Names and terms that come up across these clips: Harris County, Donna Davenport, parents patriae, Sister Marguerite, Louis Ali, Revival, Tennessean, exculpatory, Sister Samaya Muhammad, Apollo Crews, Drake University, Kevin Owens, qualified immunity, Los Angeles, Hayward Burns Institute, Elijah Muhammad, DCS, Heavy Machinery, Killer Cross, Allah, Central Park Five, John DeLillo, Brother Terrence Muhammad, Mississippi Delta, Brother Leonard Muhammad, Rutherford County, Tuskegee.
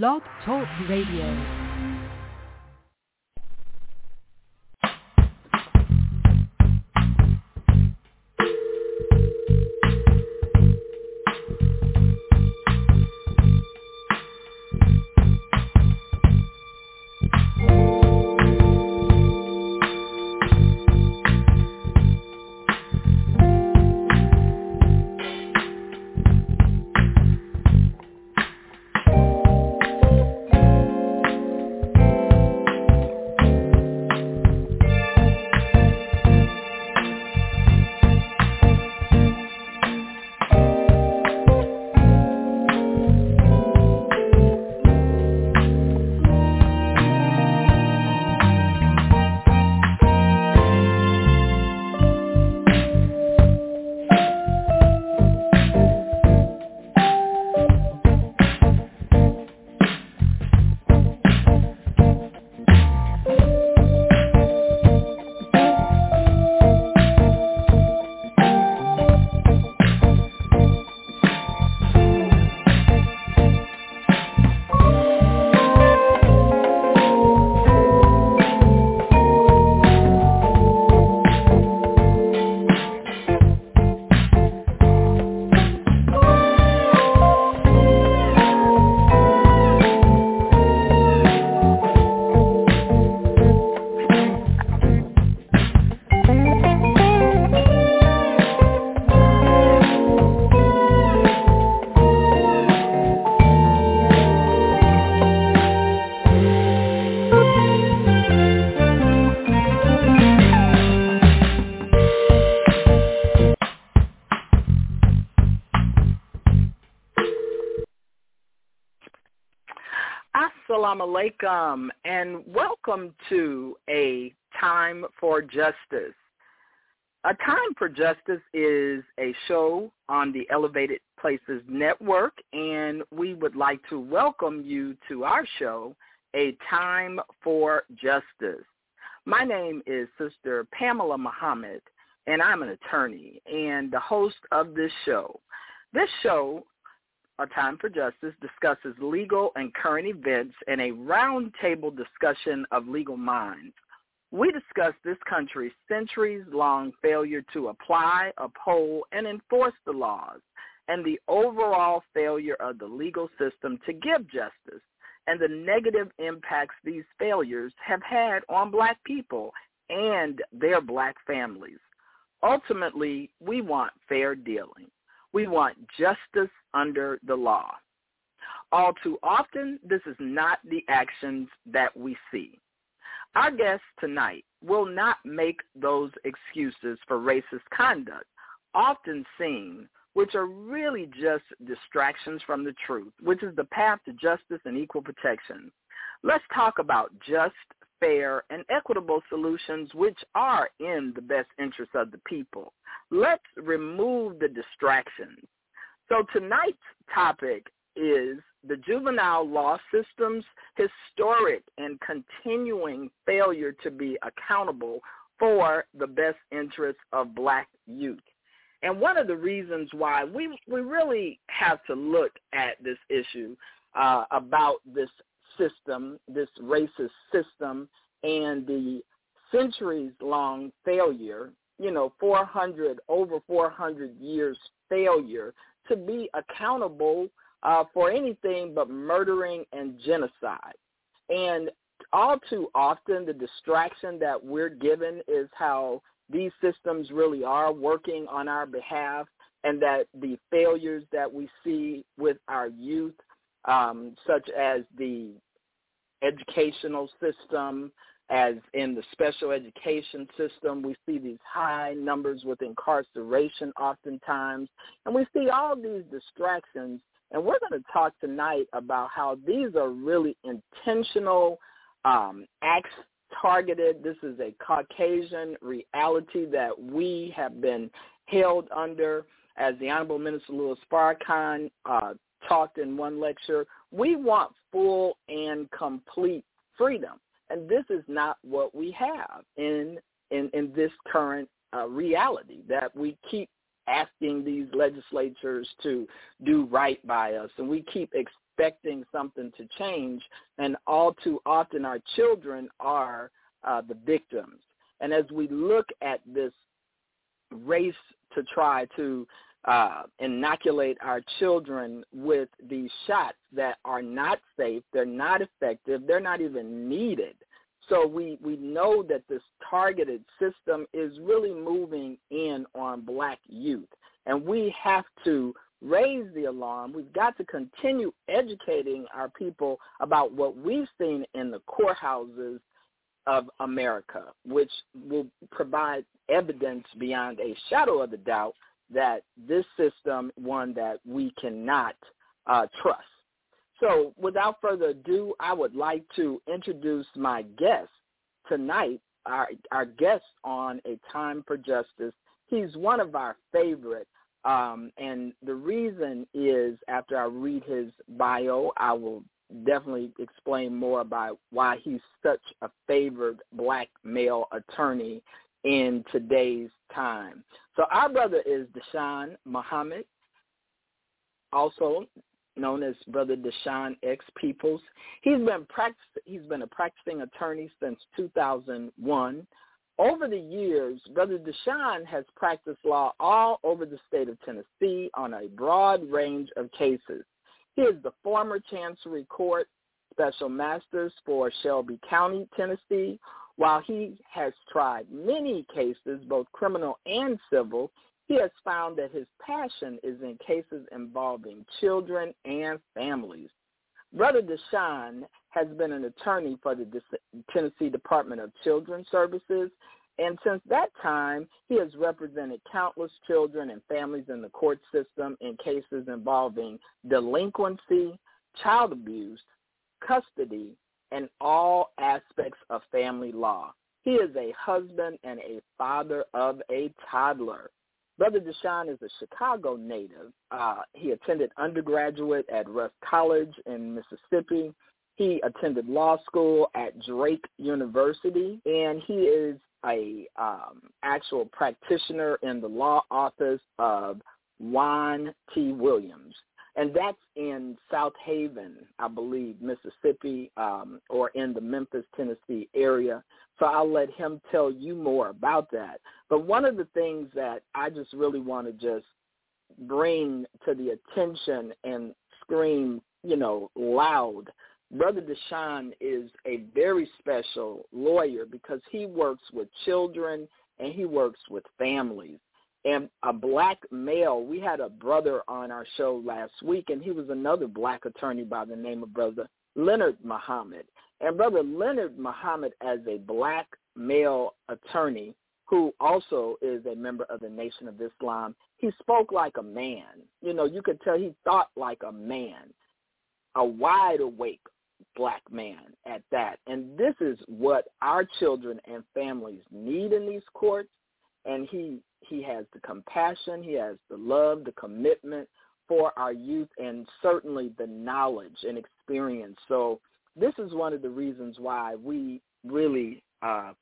Blog Talk Radio. Assalamu alaikum, and welcome to A Time for Justice. A Time for Justice is a show on the Elevated Places Network, and we would like to welcome you to our show, A Time for Justice. My name is Sister Pamela Muhammad, and I'm an attorney and the host of this show. This show, A Time for Justice, discusses legal and current events in a roundtable discussion of legal minds. We discuss this country's centuries-long failure to apply, uphold, and enforce the laws, and the overall failure of the legal system to give justice, and the negative impacts these failures have had on Black people and their Black families. Ultimately, we want fair dealing. We want justice under the law. All too often, this is not the actions that we see. Our guest tonight will not make those excuses for racist conduct, often seen, which are really just distractions from the truth, which is the path to justice and equal protection. Let's talk about just, fair, and equitable solutions which are in the best interest of the people. Let's remove the distractions. So tonight's topic is the juvenile law system's historic and continuing failure to be accountable for the best interests of Black youth. And one of the reasons why we really have to look at this issue about this system, this racist system, and the centuries-long failure, 400 years failure to be accountable for anything but murdering and genocide. And all too often, the distraction that we're given is how these systems really are working on our behalf, and that the failures that we see with our youth, such as the educational system, as in the special education system, we see these high numbers with incarceration oftentimes, and we see all these distractions. And we're going to talk tonight about how these are really intentional acts targeted. This is a Caucasian reality that we have been held under. As the Honorable Minister Louis Farrakhan talked in one lecture, we want full and complete freedom, and this is not what we have in this current reality, that we keep asking these legislatures to do right by us, and we keep expecting something to change, and all too often our children are the victims. And as we look at this race to try to inoculate our children with these shots that are not safe, they're not effective, they're not even needed. So we know that this targeted system is really moving in on Black youth, and we have to raise the alarm. We've got to continue educating our people about what we've seen in the courthouses of America, which will provide evidence beyond a shadow of a doubt that this system, one that we cannot trust. So without further ado, I would like to introduce my guest tonight, our guest on A Time for Justice. He's one of our favorite, and the reason is after I read his bio, I will definitely explain more about why he's such a favored Black male attorney in today's time. So our brother is Deshaun Muhammad, also known as Brother Deshaun X Peoples. He's been a practicing attorney since 2001. Over the years, Brother Deshaun has practiced law all over the state of Tennessee on a broad range of cases. He is the former Chancery Court Special Masters for Shelby County, Tennessee. While he has tried many cases, both criminal and civil, he has found that his passion is in cases involving children and families. Brother Deshaun has been an attorney for the Tennessee Department of Children's Services, and since that time, he has represented countless children and families in the court system in cases involving delinquency, child abuse, custody, and all aspects of family law. He is a husband and a father of a toddler. Brother Deshaun is a Chicago native. He attended undergraduate at Rust College in Mississippi. He attended law school at Drake University, and he is a actual practitioner in the law office of Juan T. Williams. And that's in Southaven, I believe, Mississippi, or in the Memphis, Tennessee area. So I'll let him tell you more about that. But one of the things that I just really want to just bring to the attention and scream, loud, Brother Deshaun is a very special lawyer because he works with children and he works with families. And a Black male, we had a brother on our show last week, and he was another Black attorney by the name of Brother Leonard Muhammad. And Brother Leonard Muhammad, as a Black male attorney who also is a member of the Nation of Islam, he spoke like a man. You could tell he thought like a man, a wide-awake Black man at that. And this is what our children and families need in these courts. And he has the compassion, he has the love, the commitment for our youth, and certainly the knowledge and experience. So this is one of the reasons why we really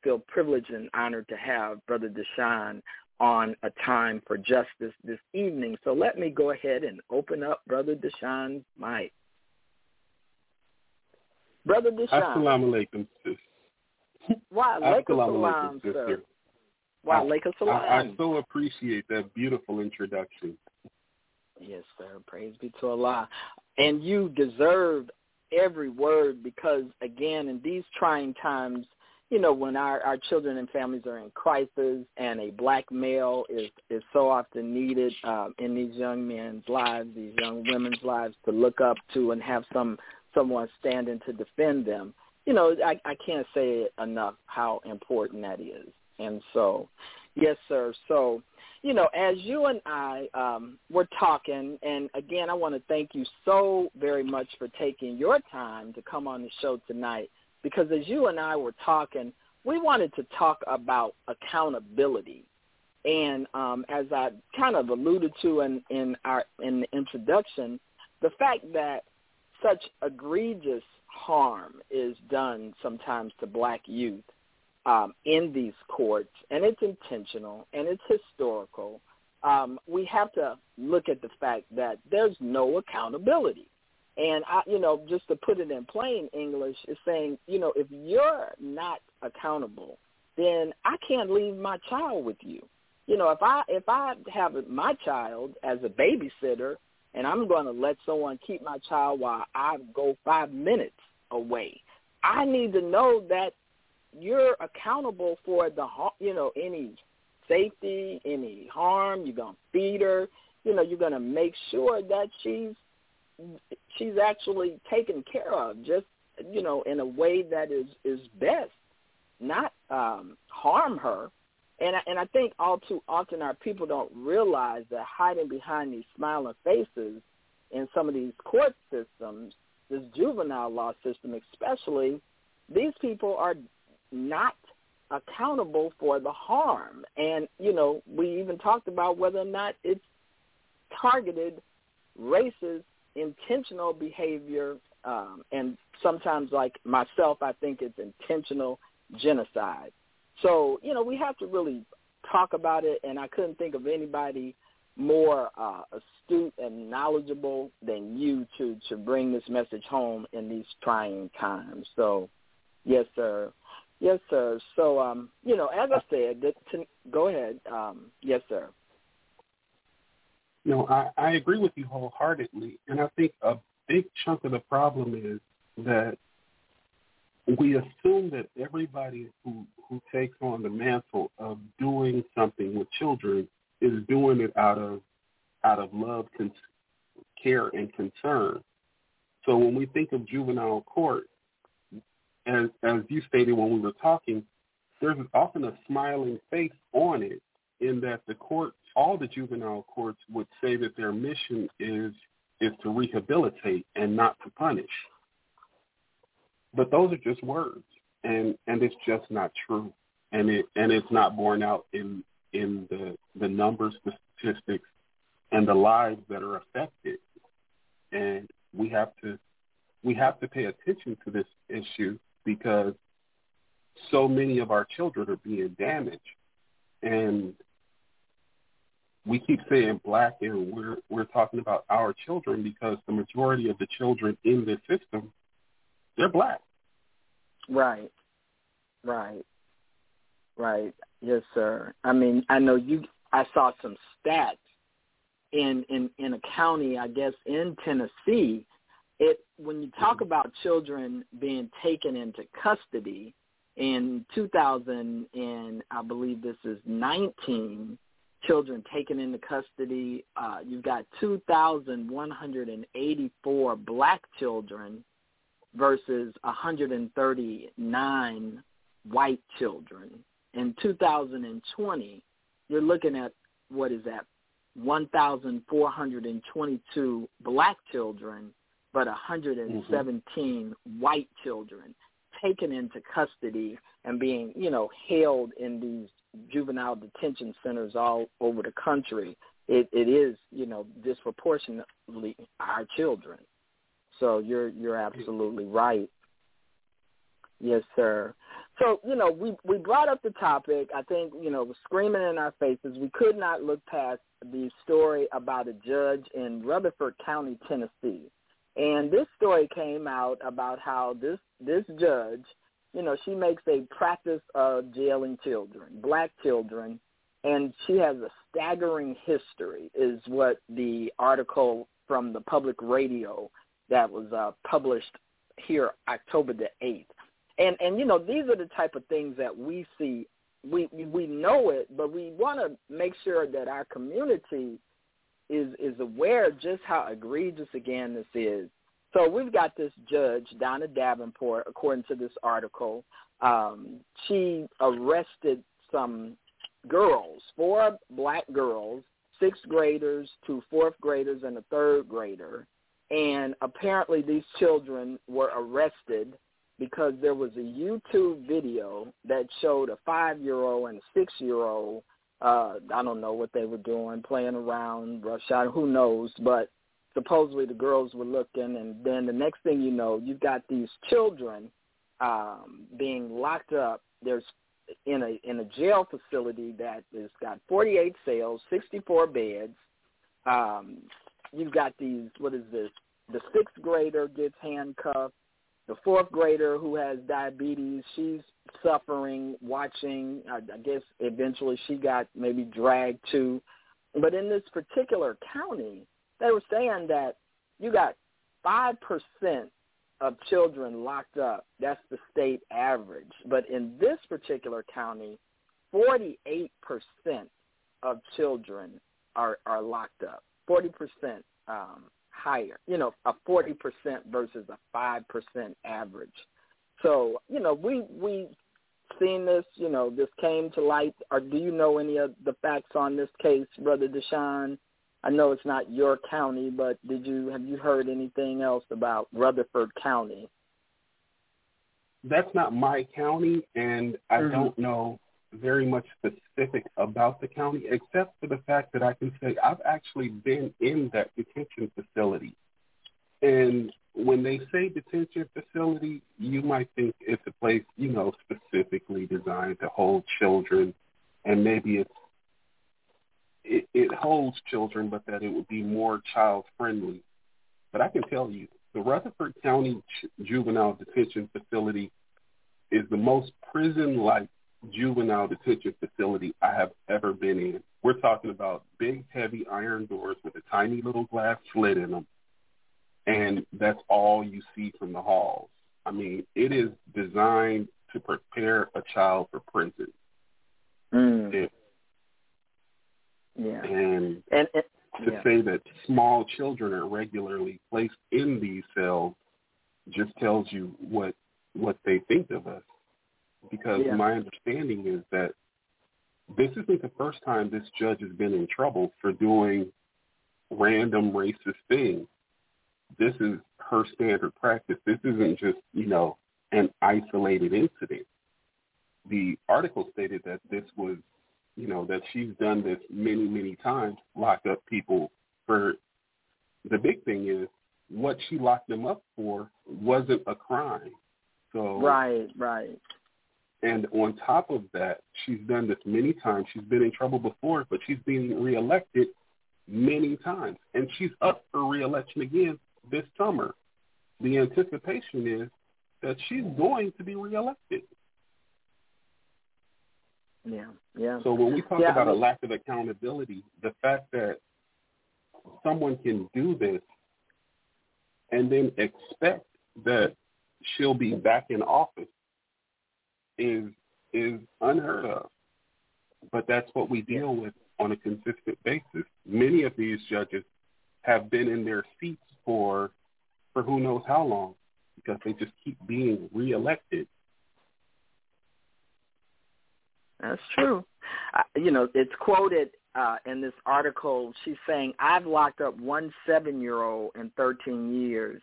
feel privileged and honored to have Brother Deshaun on A Time for Justice this evening. So let me go ahead and open up Brother Deshaun's mic. Brother Deshaun. Assalamu alaikum, sis. Wa alaikum salam, sir. Wow, I so appreciate that beautiful introduction. Yes, sir. Praise be to Allah. And you deserve every word because, again, in these trying times, when our children and families are in crisis and a Black male is so often needed in these young men's lives, these young women's lives to look up to and have someone standing to defend them, I can't say it enough how important that is. And so, yes, sir. So, as you and I were talking, and again, I want to thank you so very much for taking your time to come on the show tonight, because as you and I were talking, we wanted to talk about accountability. And as I kind of alluded to in the introduction, the fact that such egregious harm is done sometimes to Black youth in these courts, and it's intentional and it's historical, we have to look at the fact that there's no accountability. And, just to put it in plain English, is saying, if you're not accountable, then I can't leave my child with you. If I have my child as a babysitter and I'm going to let someone keep my child while I go 5 minutes away, I need to know that you're accountable for the, any safety, any harm. You're going to feed her. You're going to make sure that she's actually taken care of, just, in a way that is best, not harm her. And I think all too often our people don't realize that hiding behind these smiling faces in some of these court systems, this juvenile law system especially, these people are not accountable for the harm. And, we even talked about whether or not it's targeted, racist, intentional behavior, and sometimes, like myself, I think it's intentional genocide. So, we have to really talk about it, and I couldn't think of anybody more astute and knowledgeable than you to bring this message home in these trying times. So, yes, sir. Yes, sir. So, as I said, go ahead. Yes, sir. No, I agree with you wholeheartedly, and I think a big chunk of the problem is that we assume that everybody who takes on the mantle of doing something with children is doing it out of love, care, and concern. So when we think of juvenile court, as you stated when we were talking, there's often a smiling face on it, in that the court, all the juvenile courts would say that their mission is to rehabilitate and not to punish. But those are just words, and it's just not true, and it's not borne out in the numbers, the statistics, and the lives that are affected. And we have to pay attention to this issue, because so many of our children are being damaged, and we keep saying black, and we're talking about our children, because the majority of the children in this system, they're black. Right. Yes, sir. I mean, I know I saw some stats in a county, I guess, in Tennessee. When you talk about children being taken into custody in 2000, and I believe this is 19 children taken into custody, you've got 2,184 black children versus 139 white children. In 2020, you're looking at, 1,422 black children, but 117 white children taken into custody and being, held in these juvenile detention centers all over the country. It is, disproportionately our children. So you're absolutely right. Yes, sir. So, we brought up the topic. I think, it was screaming in our faces. We could not look past the story about a judge in Rutherford County, Tennessee. And this story came out about how this judge, she makes a practice of jailing children, black children, and she has a staggering history, is what the article from the public radio that was published here October the 8th. And these are the type of things that we see. We know it, but we want to make sure that our community is aware of just how egregious, again, this is. So we've got this judge, Donna Davenport, according to this article. She arrested some girls, 4 black girls, 6th graders, 2 4th graders, and a 3rd grader. And apparently these children were arrested because there was a YouTube video that showed a 5-year-old and a 6-year-old, I don't know what they were doing, playing around, rough shot, who knows, but supposedly the girls were looking, and then the next thing you know, you've got these children being locked up. There's in a jail facility that has got 48 cells, 64 beds. You've got these, The sixth grader gets handcuffed. The fourth grader who has diabetes, she's suffering, watching. I guess eventually she got maybe dragged to. But in this particular county, they were saying that you got 5% of children locked up. That's the state average. But in this particular county, 48% of children are locked up, 40% higher, you know, a 40% versus a 5% average. So, you know, we seen this, you know, this came to light. Or do you know any of the facts on this case, Brother Deshaun? I know it's not your county, but have you heard anything else about Rutherford County? That's not my county, and I don't know very much specific about the county, except for the fact that I can say I've actually been in that detention facility. And when they say detention facility, you might think it's a place, you know, specifically designed to hold children, and maybe it holds children, but that it would be more child-friendly. But I can tell you, the Rutherford County Juvenile Detention Facility is the most prison-like juvenile detention facility I have ever been in. We're talking about big, heavy iron doors with a tiny little glass slit in them, and that's all you see from the halls. I mean, it is designed to prepare a child for prison. Yeah. And say that small children are regularly placed in these cells just tells you what they think of us. Because my understanding is that this isn't the first time this judge has been in trouble for doing random racist things. This is her standard practice. This isn't just, you know, an isolated incident. The article stated that this was, you know, that she's done this many, many times, locked up people for. The big thing is what she locked them up for wasn't a crime. So Right. And on top of that, she's done this many times. She's been in trouble before, but she's been reelected many times. And she's up for reelection again this summer. The anticipation is that she's going to be reelected. Yeah. So when we talk about a lack of accountability, the fact that someone can do this and then expect that she'll be back in office is unheard of. But that's what we deal with on a consistent basis. Many of these judges have been in their seats for who knows how long because they just keep being reelected. That's true. You know, it's quoted in this article. She's saying, I've locked up one 7-year-old in 13 years.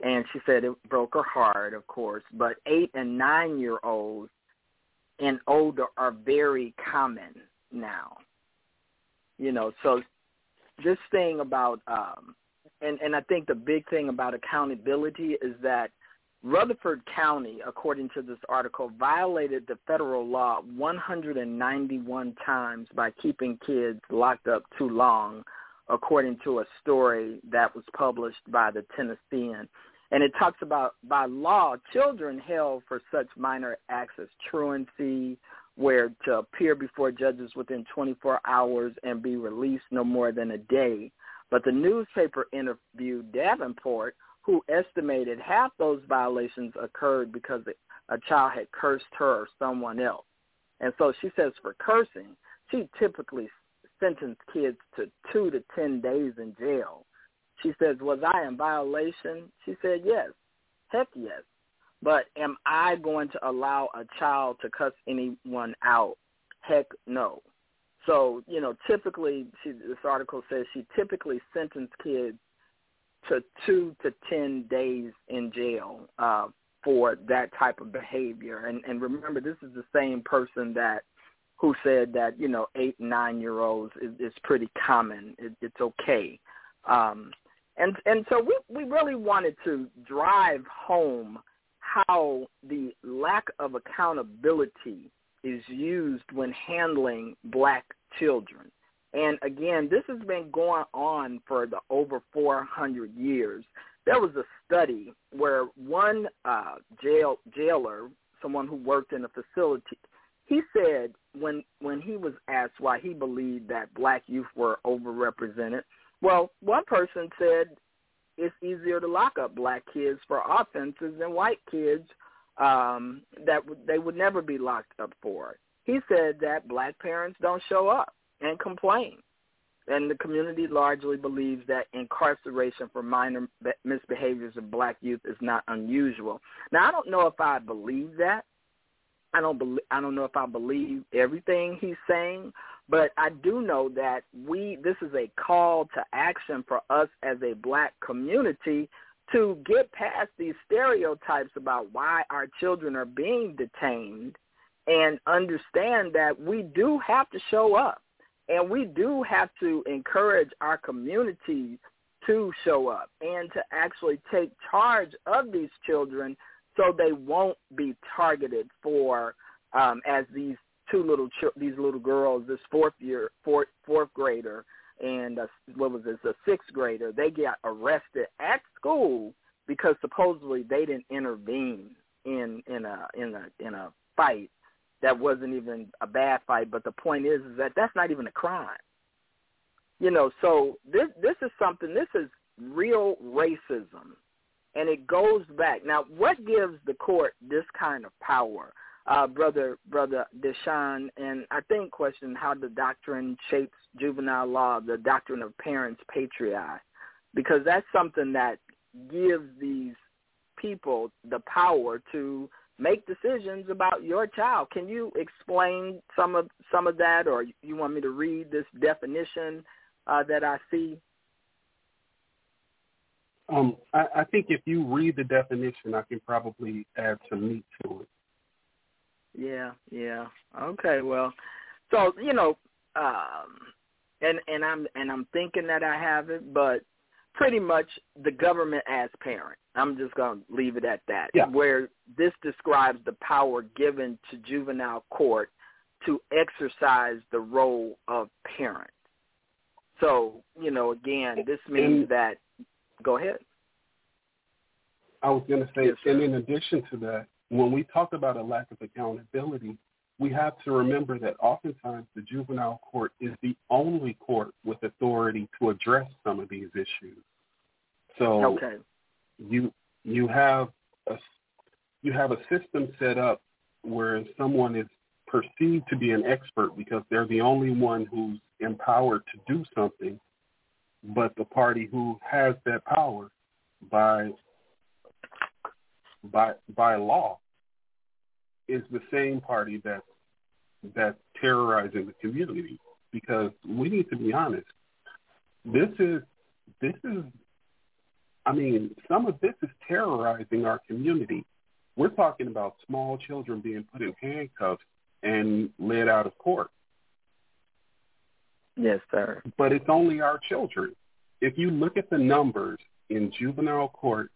And she said it broke her heart, of course. But 8 and 9-year-olds and older are very common now. You know, so this thing about, and I think the big thing about accountability is that Rutherford County, according to this article, violated the federal law 191 times by keeping kids locked up too long, according to a story that was published by the Tennessean. And it talks about, by law, children held for such minor acts as truancy, where to appear before judges within 24 hours and be released no more than a day. But the newspaper interviewed Davenport, who estimated half those violations occurred because a child had cursed her or someone else. And so she says for cursing, she typically sentenced kids to 2 to 10 days in jail. She says, was I in violation? She said, yes. Heck yes. But am I going to allow a child to cuss anyone out? Heck no. So, you know, typically, this article says she typically sentenced kids to 2 to 10 days in jail for that type of behavior. And remember, this is the same person who said that, you know, 8 and 9-year-olds is pretty common. It's okay. And so we really wanted to drive home how the lack of accountability is used when handling black children. And, again, this has been going on for over 400 years. there was a study where one jailer, someone who worked in a facility, he said when he was asked why he believed that black youth were overrepresented, well, one person said it's easier to lock up black kids for offenses than white kids that they would never be locked up for. He said that black parents don't show up and complain, and the community largely believes that incarceration for minor misbehaviors of black youth is not unusual. Now, I don't know if I believe that. I don't know if I believe everything he's saying, but I do know that this is a call to action for us as a black community to get past these stereotypes about why our children are being detained and understand that we do have to show up. And we do have to encourage our community to show up and to actually take charge of these children so they won't be targeted for, as these little girls, this fourth grader and a sixth grader, they got arrested at school because supposedly they didn't intervene in a fight. That wasn't even a bad fight, but the point is that that's not even a crime. You know, so this is something, this is real racism, and it goes back. Now, what gives the court this kind of power? Brother Deshaun, and I think questioned how the doctrine shapes juvenile law, the doctrine of parents patriae, because that's something that gives these people the power to make decisions about your child. Can you explain some of that, or you want me to read this definition that I see? I think if you read the definition, I can probably add some meat to it. Yeah. Okay. Well, so you know, and I'm thinking that I have it, but pretty much the government as parent. I'm just going to leave it at that, yeah. Where this describes the power given to juvenile court to exercise the role of parent. So, you know, again, this means that – go ahead. I was going to say, yes, and in addition to that, when we talk about a lack of accountability, we have to remember that oftentimes the juvenile court is the only court with authority to address some of these issues. So okay. You have a system set up where someone is perceived to be an expert because they're the only one who's empowered to do something, but the party who has that power by law is the same party that's terrorizing the community. Because we need to be honest, this is. I mean, some of this is terrorizing our community. We're talking about small children being put in handcuffs and led out of court. Yes, sir. But it's only our children. If you look at the numbers in juvenile court,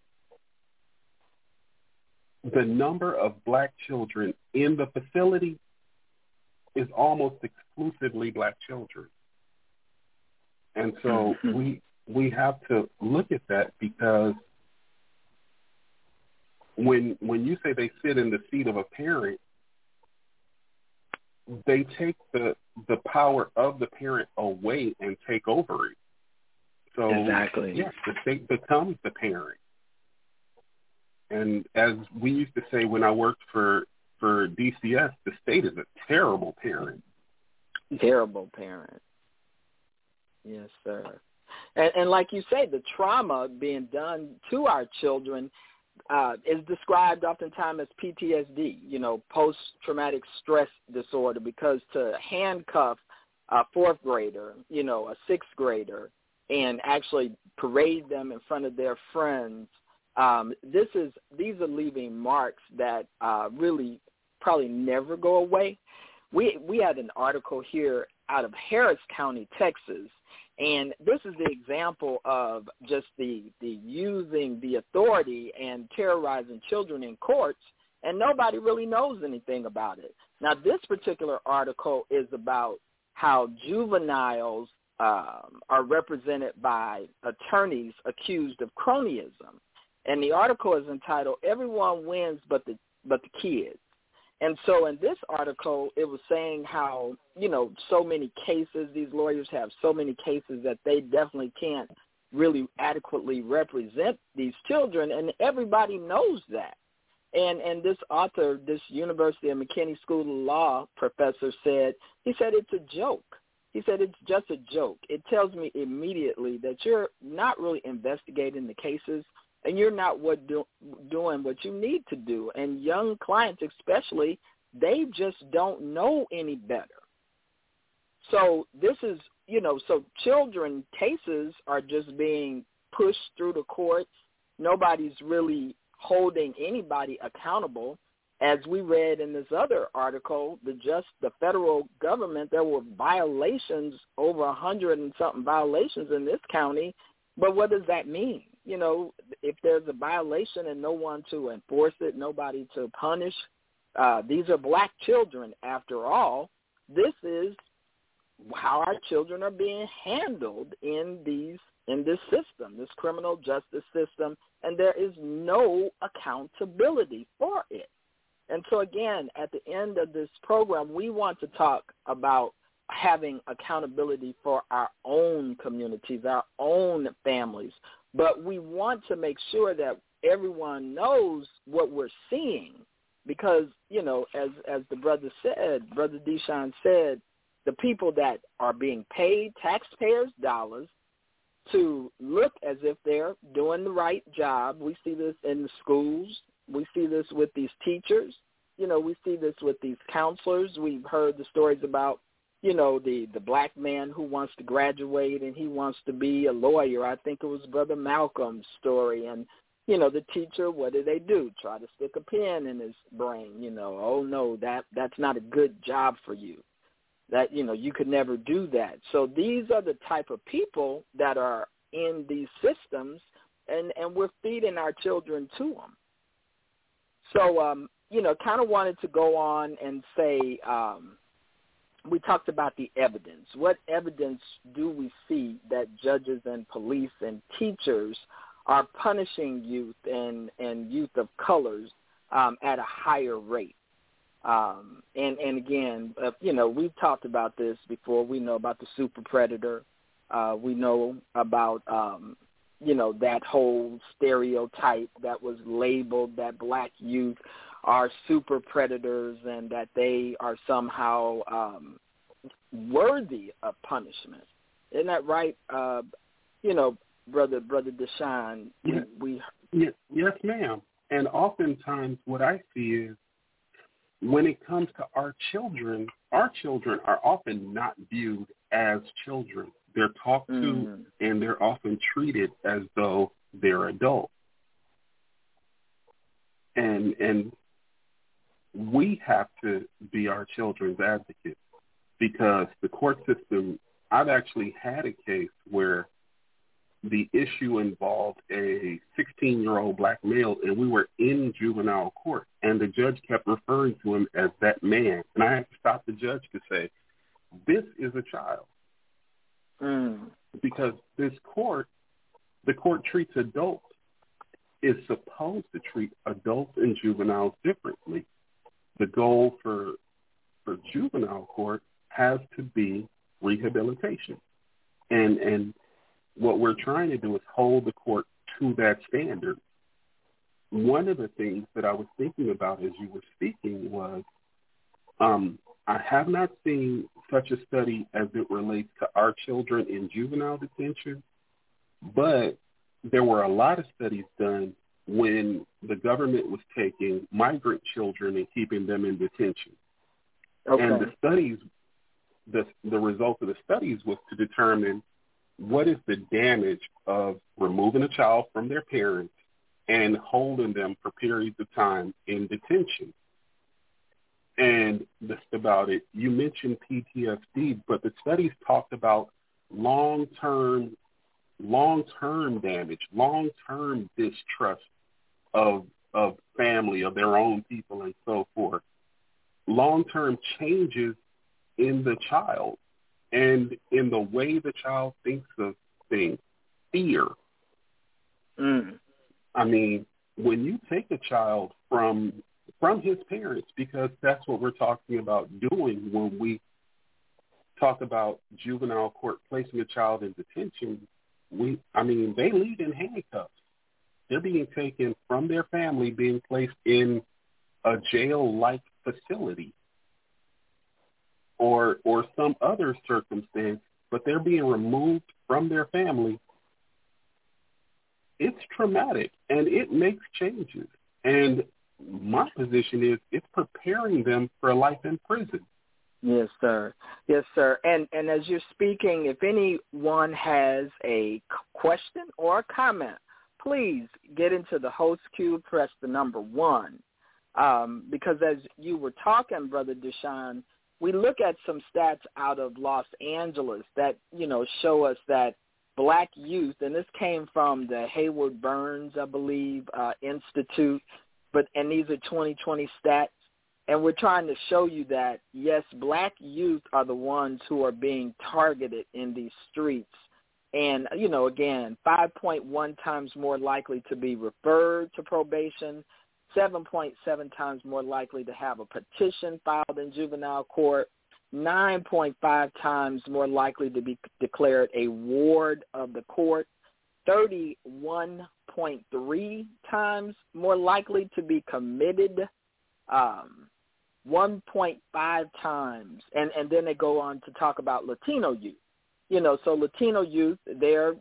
the number of black children in the facility is almost exclusively black children. And so we have to look at that, because when you say they sit in the seat of a parent, they take the power of the parent away and take over it. So, exactly. Yes, the state becomes the parent. And as we used to say when I worked for DCS, the state is a terrible parent. Terrible parent. Yes, sir. And like you say, the trauma being done to our children is described oftentimes as PTSD, you know, post-traumatic stress disorder, because to handcuff a fourth grader, you know, a sixth grader, and actually parade them in front of their friends, these are leaving marks that really probably never go away. We had an article here out of Harris County, Texas, and this is the example of just the using the authority and terrorizing children in courts, and nobody really knows anything about it. Now, this particular article is about how juveniles are represented by attorneys accused of cronyism. And the article is entitled, Everyone Wins But the Kids. And so in this article, it was saying how, you know, so many cases, these lawyers have so many cases that they definitely can't really adequately represent these children, and everybody knows that. And this author, this University of McKinney School of Law professor said, he said it's a joke. He said it's just a joke. It tells me immediately that you're not really investigating the cases, and you're not doing what you need to do. And young clients especially, they just don't know any better. So this is, you know, so children cases are just being pushed through the courts. Nobody's really holding anybody accountable. As we read in this other article, the federal government, there were violations, over 100 and something violations in this county. But what does that mean? You know, if there's a violation and no one to enforce it, nobody to punish, these are black children after all. This is how our children are being handled in this system, this criminal justice system, and there is no accountability for it. And so again, at the end of this program, we want to talk about having accountability for our own communities, our own families. But we want to make sure that everyone knows what we're seeing because, you know, as the brother said, Brother Deshaun said, the people that are being paid taxpayers' dollars to look as if they're doing the right job. We see this in the schools. We see this with these teachers. You know, we see this with these counselors. We've heard the stories about, you know, the black man who wants to graduate and he wants to be a lawyer. I think it was Brother Malcolm's story. And, you know, the teacher, what do? Try to stick a pin in his brain, you know. Oh, no, that's not a good job for you. That, you know, you could never do that. So these are the type of people that are in these systems, and we're feeding our children to them. So, you know, kind of wanted to go on and say we talked about the evidence. What evidence do we see that judges and police and teachers are punishing youth and youth of colors at a higher rate? And again, you know, we've talked about this before. We know about the super predator. We know about, you know, that whole stereotype that was labeled that black youth are super predators and that they are somehow worthy of punishment. Isn't that right? You know, Brother Deshaun. Yes. Yes, ma'am. And oftentimes what I see is, when it comes to our children are often not viewed as children. They're talked to, and they're often treated as though they're adults. And we have to be our children's advocates because the court system, I've actually had a case where the issue involved a 16-year-old black male, and we were in juvenile court, and the judge kept referring to him as that man. And I had to stop the judge to say, this is a child. Because the court treats adults, is supposed to treat adults and juveniles differently. The goal for juvenile court has to be rehabilitation. And what we're trying to do is hold the court to that standard. One of the things that I was thinking about as you were speaking was I have not seen such a study as it relates to our children in juvenile detention, but there were a lot of studies done when the government was taking migrant children and keeping them in detention. Okay. And the studies, the result of the studies was to determine what is the damage of removing a child from their parents and holding them for periods of time in detention. And just about it, you mentioned PTSD, but the studies talked about long-term damage, long-term distrust of family, of their own people, and so forth, long-term changes in the child. And in the way the child thinks of things, fear. Mm. I mean, when you take a child from his parents, because that's what we're talking about doing when we talk about juvenile court, placing a child in detention, they leave in handcuffs. They're being taken from their family, being placed in a jail-like facility or some other circumstance, but they're being removed from their family. It's traumatic, and it makes changes. And my position is it's preparing them for life in prison. Yes, sir. Yes, sir. And as you're speaking, if anyone has a question or a comment, please get into the host queue, press the number 1. Because as you were talking, Brother Deshaun, we look at some stats out of Los Angeles that, show us that Black youth, and this came from the Hayward Burns, I believe, Institute, and these are 2020 stats, and we're trying to show you that, yes, Black youth are the ones who are being targeted in these streets. And, again, 5.1 times more likely to be referred to probation, 7.7 times more likely to have a petition filed in juvenile court, 9.5 times more likely to be declared a ward of the court, 31.3 times more likely to be committed, 1.5 times. And then they go on to talk about Latino youth. So Latino youth, they're,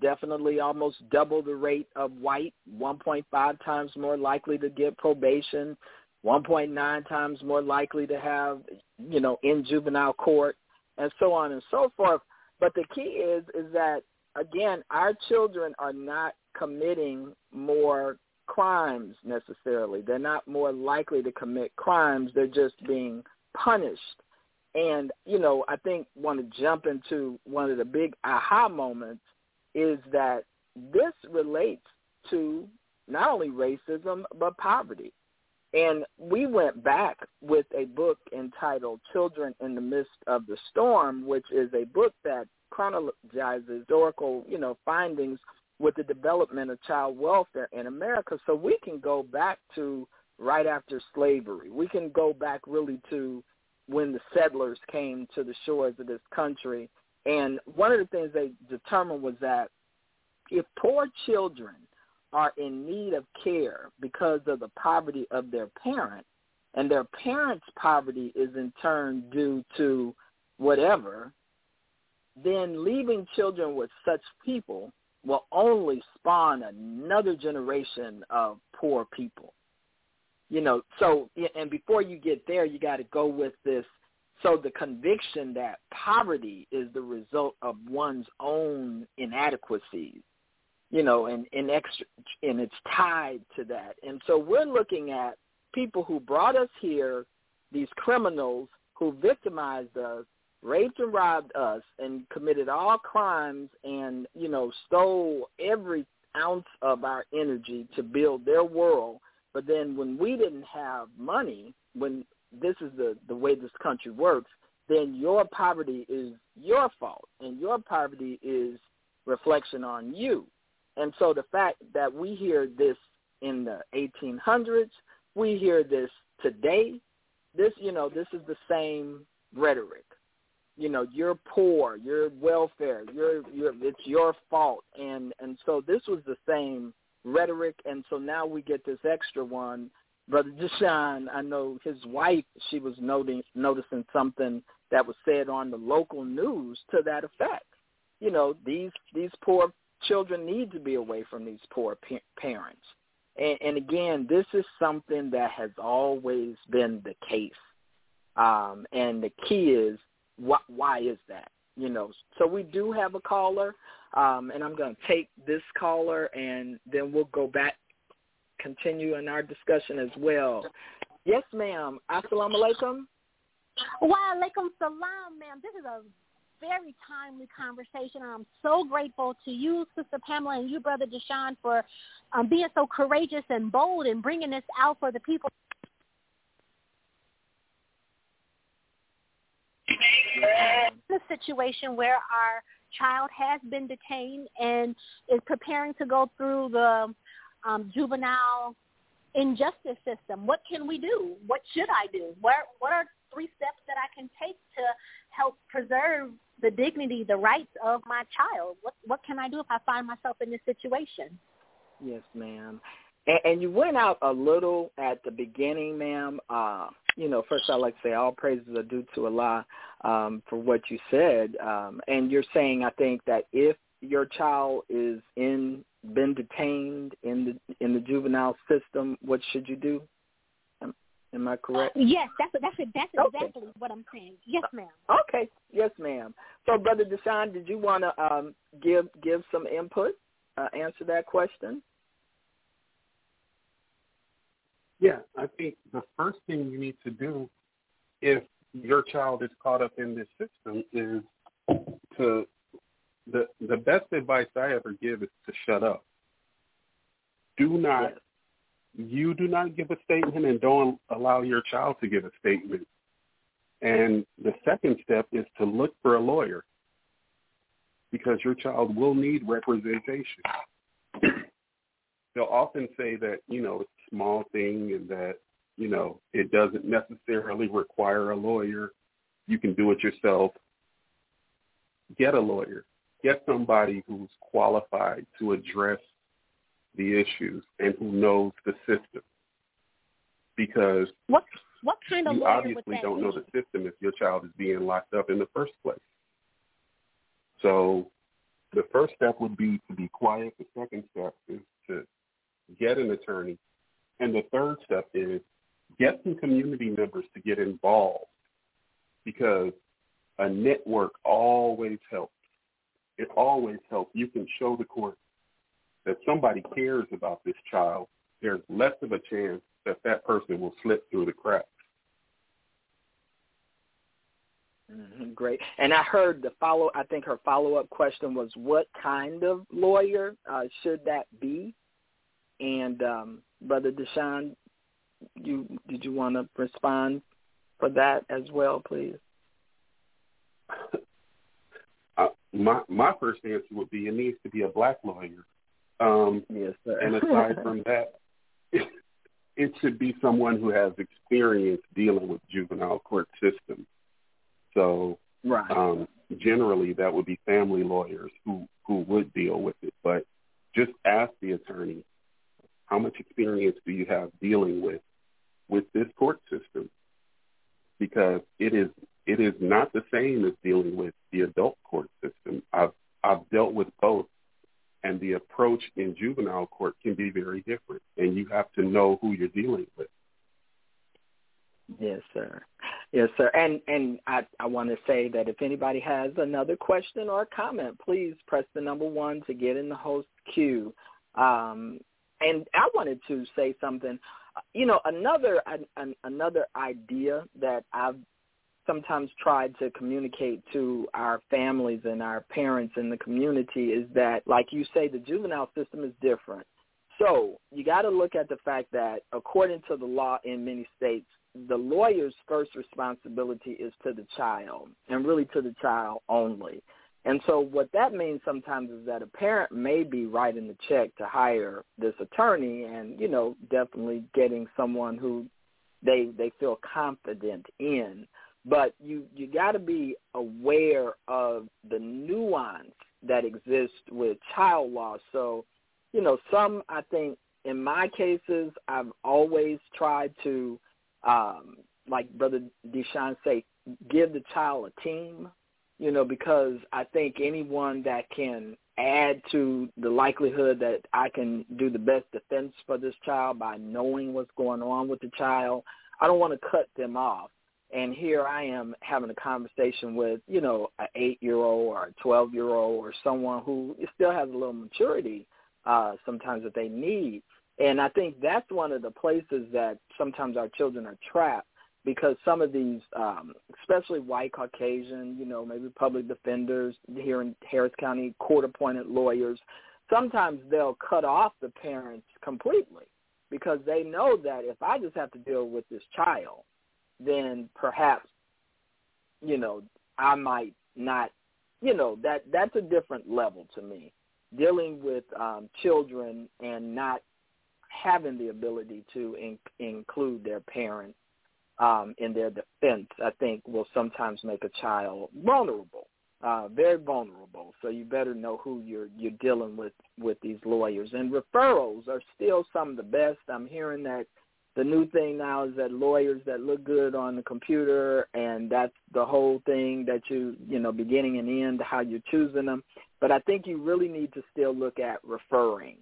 definitely almost double the rate of white, 1.5 times more likely to get probation, 1.9 times more likely to have, in juvenile court, and so on and so forth. But the key is that, again, our children are not committing more crimes necessarily. They're not more likely to commit crimes. They're just being punished. And, I think want to jump into one of the big aha moments is that this relates to not only racism but poverty. And we went back with a book entitled Children in the Midst of the Storm, which is a book that chronologizes historical, findings with the development of child welfare in America. So we can go back to right after slavery. We can go back really to when the settlers came to the shores of this country. And one of the things they determined was that if poor children are in need of care because of the poverty of their parent, and their parents' poverty is in turn due to whatever, then leaving children with such people will only spawn another generation of poor people. And before you get there, you got to go with this. So the conviction that poverty is the result of one's own inadequacies, and it's tied to that. And so we're looking at people who brought us here, these criminals who victimized us, raped and robbed us, and committed all crimes and, stole every ounce of our energy to build their world. But then when we didn't have money, when this is the way this country works, then your poverty is your fault, and your poverty is reflection on you. And so the fact that we hear this in the 1800s, we hear this today, this is the same rhetoric. You're poor, you're welfare, it's your fault. And so this was the same rhetoric, and so now we get this extra one. Brother Deshaun, I know his wife, she was noticing something that was said on the local news to that effect. These poor children need to be away from these poor parents. And again, this is something that has always been the case. And the key is, why is that? So we do have a caller, and I'm going to take this caller, and then we'll go back, continue in our discussion as well. Yes, ma'am. Assalamu alaikum. Wa alaikum salam, ma'am. This is a very timely conversation. I'm so grateful to you, Sister Pamela, and you, Brother Deshaun, for being so courageous and bold and bringing this out for the people. In a situation where our child has been detained and is preparing to go through the juvenile injustice system, what can we do? What should I do? What are three steps that I can take to help preserve the dignity, the rights of my child? What can I do if I find myself in this situation? Yes, ma'am. And you went out a little at the beginning, ma'am. First I'd like to say all praises are due to Allah for what you said. And you're saying, I think, that if your child is been detained in the juvenile system, what should you do? Am I correct? Yes, that's exactly what I'm saying. Yes, ma'am. Okay. Yes, ma'am. So, Brother Deshaun, did you want to give some input, answer that question? Yeah, I think the first thing you need to do if your child is caught up in this system is to the best advice I ever give is to shut up. You do not give a statement, and don't allow your child to give a statement. And the second step is to look for a lawyer, because your child will need representation. They'll often say that, it's a small thing and that, it doesn't necessarily require a lawyer. You can do it yourself. Get a lawyer. Get somebody who's qualified to address the issues and who knows the system, because what kind of you obviously don't know the system if your child is being locked up in the first place. So the first step would be to be quiet. The second step is to get an attorney. And the third step is get some community members to get involved, because a network always helps. It always helps. You can show the court that somebody cares about this child. There's less of a chance that that person will slip through the cracks. Mm-hmm, great. And I heard I think her follow-up question was, what kind of lawyer should that be? And Brother Deshaun, did you want to respond for that as well, please? My first answer would be it needs to be a black lawyer. Yes, sir. And aside from that, it should be someone who has experience dealing with juvenile court systems. So right. Generally that would be family lawyers who would deal with it. But just ask the attorney, how much experience do you have dealing with this court system? Because it is not the same as dealing with the adult court system. I've dealt with both. And the approach in juvenile court can be very different, and you have to know who you're dealing with. Yes, sir. Yes, sir. And I want to say that if anybody has another question or comment, please press the number 1 to get in the host queue. And I wanted to say something. Another idea that I've sometimes tried to communicate to our families and our parents in the community is that, like you say, the juvenile system is different. So you got to look at the fact that, according to the law in many states, the lawyer's first responsibility is to the child, and really to the child only. And so what that means sometimes is that a parent may be writing the check to hire this attorney and, definitely getting someone who they feel confident in. But you got to be aware of the nuance that exists with child law. So, I think in my cases, I've always tried to, like Brother Deshaun say, give the child a team, because I think anyone that can add to the likelihood that I can do the best defense for this child by knowing what's going on with the child, I don't want to cut them off. And here I am having a conversation with, an 8-year-old or a 12-year-old or someone who still has a little maturity sometimes that they need. And I think that's one of the places that sometimes our children are trapped, because some of these, especially white Caucasian, maybe public defenders here in Harris County, court-appointed lawyers, sometimes they'll cut off the parents completely, because they know that if I just have to deal with this child, then perhaps, I might not, you know, that's a different level to me. Dealing with children and not having the ability to include their parents in their defense, I think, will sometimes make a child vulnerable, very vulnerable. So you better know who you're dealing with these lawyers. And referrals are still some of the best. I'm hearing that the new thing now is that lawyers that look good on the computer, and that's the whole thing that you know, beginning and end, how you're choosing them. But I think you really need to still look at referring.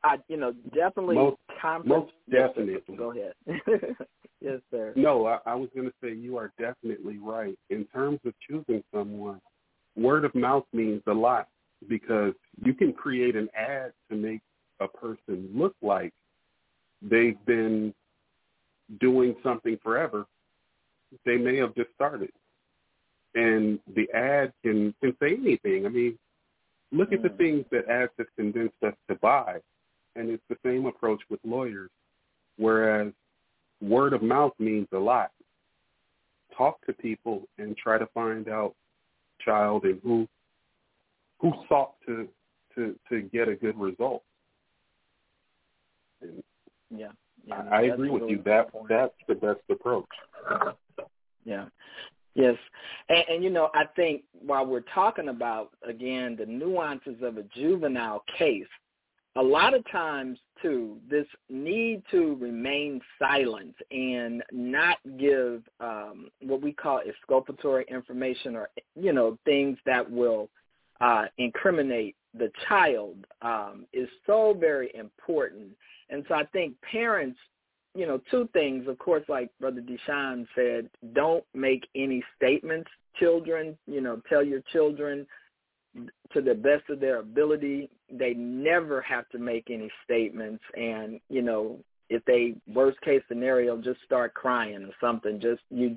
Definitely conference. Most definitely. Go ahead. Yes, sir. No, I was going to say you are definitely right. In terms of choosing someone, word of mouth means a lot, because you can create an ad to make a person look like they've been doing something forever. They may have just started. And the ad can say anything. I mean, look at the things that ads have convinced us to buy. And it's the same approach with lawyers, whereas word of mouth means a lot. Talk to people and try to find out, child, and who sought to get a good result. And yeah, I agree with you. That's the best approach. Yeah. Yes. And, you know, I think while we're talking about, again, the nuances of a juvenile case, a lot of times, too, this need to remain silent and not give what we call exculpatory information, or, you know, things that will incriminate the child, is so very important. And so I think parents, you know, two things, of course, like Brother Deshaun said, don't make any statements. Children, you know, tell your children to the best of their ability. They never have to make any statements. And, you know, if they, worst case scenario, just start crying or something, you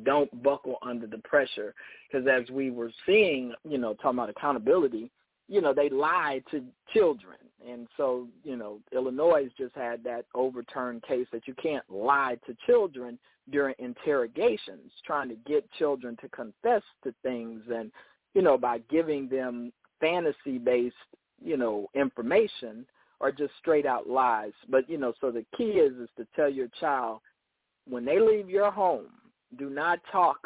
don't buckle under the pressure. Because as we were seeing, you know, talking about accountability, you know, they lie to children. And so, you know, Illinois just had that overturned case that you can't lie to children during interrogations, trying to get children to confess to things, and, you know, by giving them fantasy-based, you know, information, or just straight-out lies. But, you know, so the key is to tell your child, when they leave your home, do not talk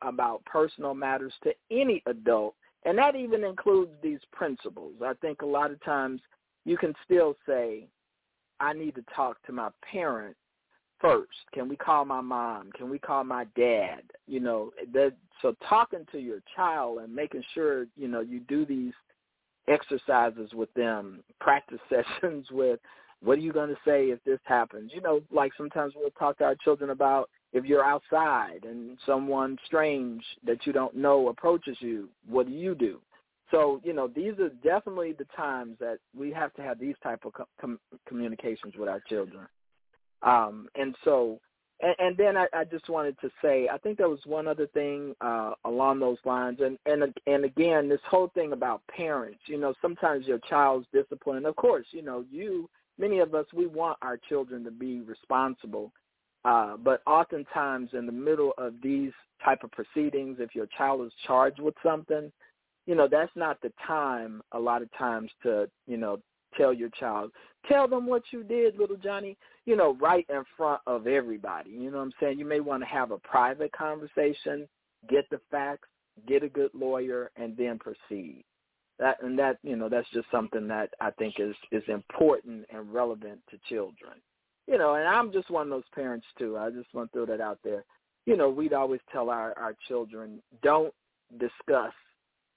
about personal matters to any adult. And that even includes these principals. I think a lot of times you can still say, I need to talk to my parent first. Can we call my mom? Can we call my dad? You know, so talking to your child and making sure, you know, you do these exercises with them, practice sessions with, what are you going to say if this happens? You know, like sometimes we'll talk to our children about, if you're outside and someone strange that you don't know approaches you, what do you do? So, you know, these are definitely the times that we have to have these type of communications with our children. And then I just wanted to say, I think there was one other thing along those lines. And again, this whole thing about parents, you know, sometimes your child's discipline, of course, you know, many of us, we want our children to be responsible. But oftentimes in the middle of these type of proceedings, if your child is charged with something, you know, that's not the time a lot of times to, you know, tell your child, tell them what you did, little Johnny, you know, right in front of everybody. You know what I'm saying? You may want to have a private conversation, get the facts, get a good lawyer, and then proceed. That, you know, that's just something that I think is important and relevant to children. You know, and I'm just one of those parents, too. I just want to throw that out there. You know, we'd always tell our children, don't discuss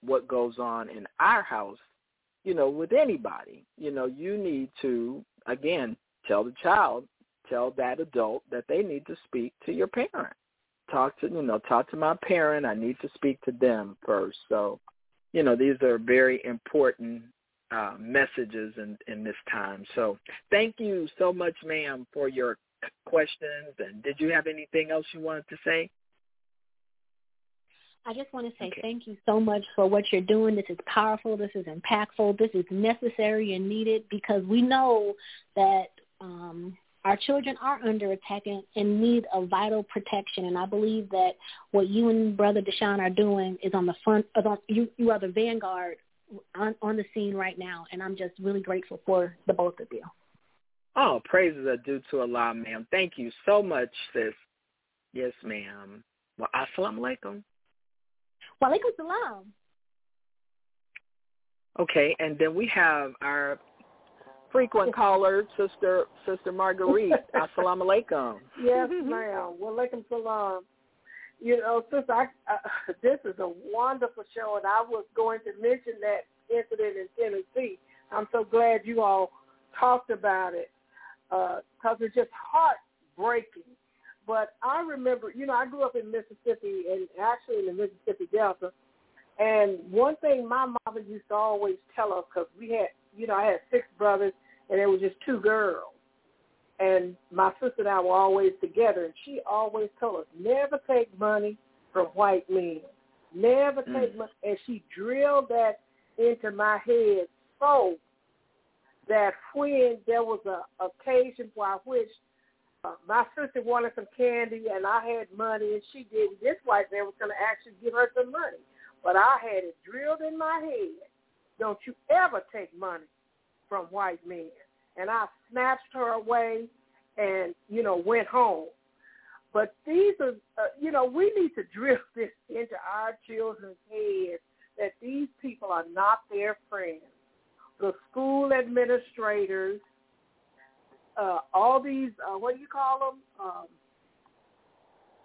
what goes on in our house, you know, with anybody. You know, you need to, again, tell the child, tell that adult that they need to speak to your parent. Talk to my parent. I need to speak to them first. So, you know, these are very important messages in this time. So thank you so much, ma'am, for your questions. And did you have anything else you wanted to say? I just want to say Thank you so much for what you're doing. This is powerful. This is impactful. This is necessary and needed, because we know that Our children are under attack and in need of vital protection, and I believe that what you and Brother Deshaun are doing is on the front. You are the vanguard on the scene right now, and I'm just really grateful for the both of you. Oh, praises are due to Allah, ma'am. Thank you so much, sis. Yes, ma'am. Well, assalamu alaikum. Wa alaikum salam. Okay, and then we have our frequent caller, Sister Marguerite. Assalamu alaikum. Yes, ma'am. Wa alaikum salam. You know, sister, this is a wonderful show, and I was going to mention that incident in Tennessee. I'm so glad you all talked about it because it's just heartbreaking. But I remember, you know, I grew up in Mississippi, and actually in the Mississippi Delta, and one thing my mama used to always tell us, because we had, you know, I had 6 brothers, and there were just 2 girls. And my sister and I were always together, and she always told us, never take money from white men. Never take money. And she drilled that into my head so that when there was an occasion by which my sister wanted some candy and I had money and she didn't, this white man was going to actually give her some money. But I had it drilled in my head, don't you ever take money from white men. And I snatched her away and, you know, went home. But these are, you know, we need to drill this into our children's heads that these people are not their friends. The school administrators, all these, what do you call them?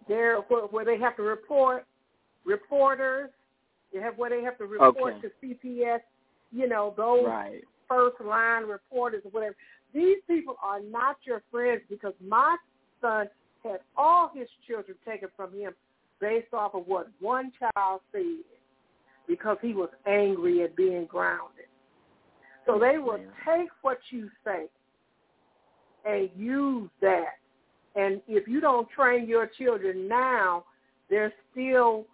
They're where they have to report, reporters, they have where they have to report to CPS, you know, those first-line reporters or whatever. These people are not your friends because my son had all his children taken from him based off of what one child said because he was angry at being grounded. So they will take what you say and use that. And if you don't train your children now, they're still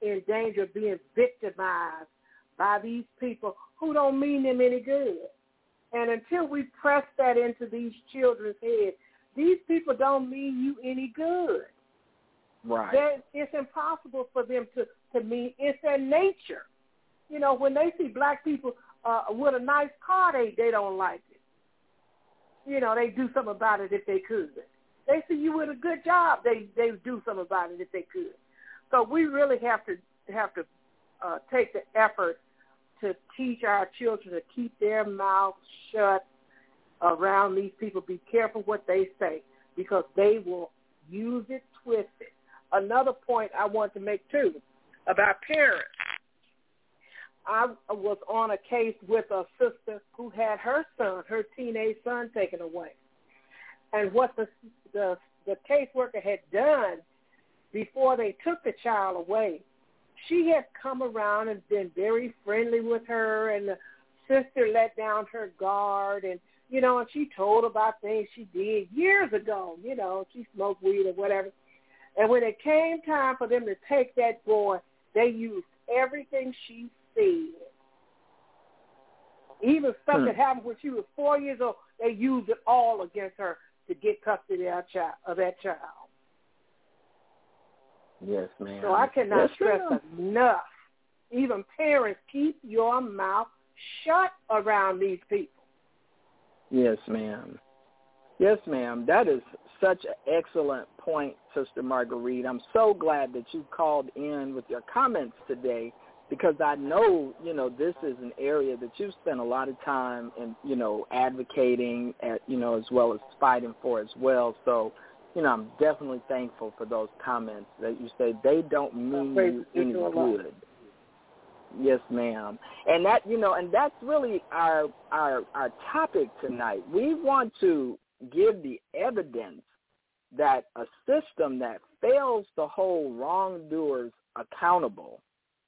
in danger of being victimized by these people who don't mean them any good. And until we press that into these children's heads, these people don't mean you any good. Right. It's impossible for them to mean. It's their nature. You know, when they see black people with a nice car, they don't like it. You know, they do something about it if they could. They see you with a good job, they do something about it if they could. So we really have to take the effort to teach our children to keep their mouths shut around these people. Be careful what they say because they will use it, twist it. Another point I want to make, too, about parents. I was on a case with a sister who had her son, her teenage son, taken away. And what the caseworker had done before they took the child away, she had come around and been very friendly with her, and the sister let down her guard, and, you know, and she told about things she did years ago. You know, she smoked weed or whatever. And when it came time for them to take that boy, they used everything she said. Even stuff that happened when she was 4 years old, they used it all against her to get custody of that child. Yes, ma'am. So I cannot stress enough. Even parents, keep your mouth shut around these people. Yes, ma'am. Yes, ma'am. That is such an excellent point, Sister Marguerite. I'm so glad that you called in with your comments today because I know, you know, this is an area that you've spent a lot of time and, you know, advocating, at, you know, as well as fighting for as well. So, you know, I'm definitely thankful for those comments that you say they don't mean you any good. Yes, ma'am. And that, you know, and that's really our topic tonight. We want to give the evidence that a system that fails to hold wrongdoers accountable.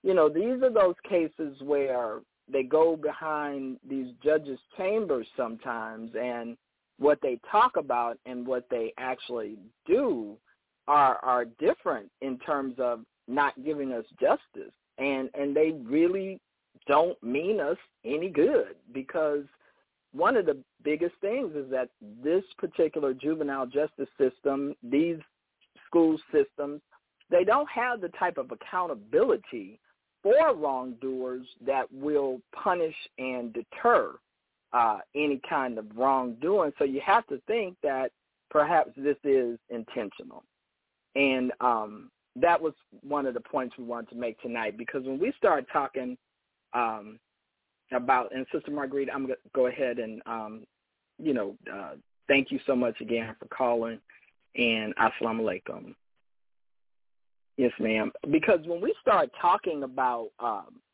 You know, these are those cases where they go behind these judges' chambers sometimes, and what they talk about and what they actually do are different in terms of not giving us justice. And they really don't mean us any good because one of the biggest things is that this particular juvenile justice system, these school systems, they don't have the type of accountability for wrongdoers that will punish and deter any kind of wrongdoing. So you have to think that perhaps this is intentional. And that was one of the points we wanted to make tonight, because when we start talking about, and Sister Marguerite, I'm going to go ahead and, thank you so much again for calling, and assalamu alaikum. Yes, ma'am. Because when we start talking about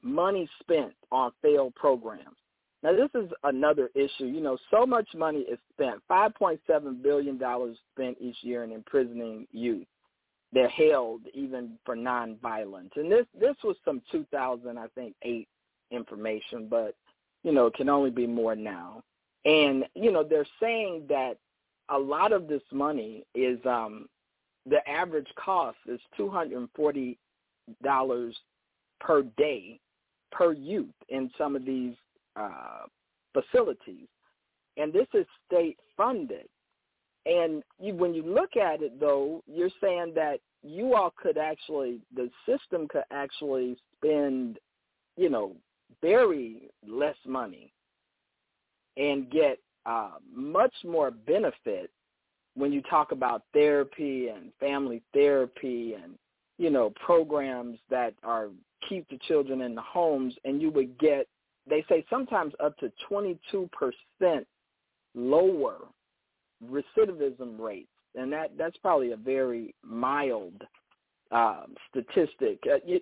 money spent on failed programs, now this is another issue. You know, so much money is spent, $5.7 billion spent each year in imprisoning youth. They're held even for nonviolence. And this was some 2008 information, but, you know, it can only be more now. And, you know, they're saying that a lot of this money is the average cost is $240 per day per youth in some of these facilities. And this is state funded. And when you look at it, though, you're saying that you all could actually, the system could actually spend, you know, very less money and get much more benefit when you talk about therapy and family therapy and, you know, programs that are keep the children in the homes, and you would get, they say sometimes up to 22% lower recidivism rates, and that's probably a very mild statistic.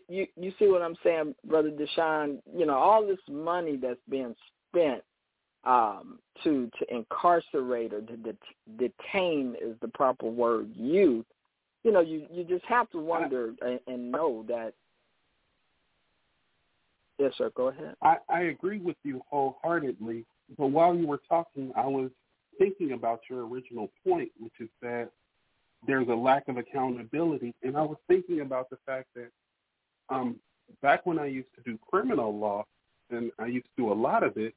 You see what I'm saying, Brother Deshaun? You know, all this money that's being spent to incarcerate or to detain is the proper word, youth. You know, you just have to wonder and know that. Yes, sir, go ahead. I agree with you wholeheartedly, but while you were talking, I was thinking about your original point, which is that there's a lack of accountability. And I was thinking about the fact that back when I used to do criminal law, and I used to do a lot of it,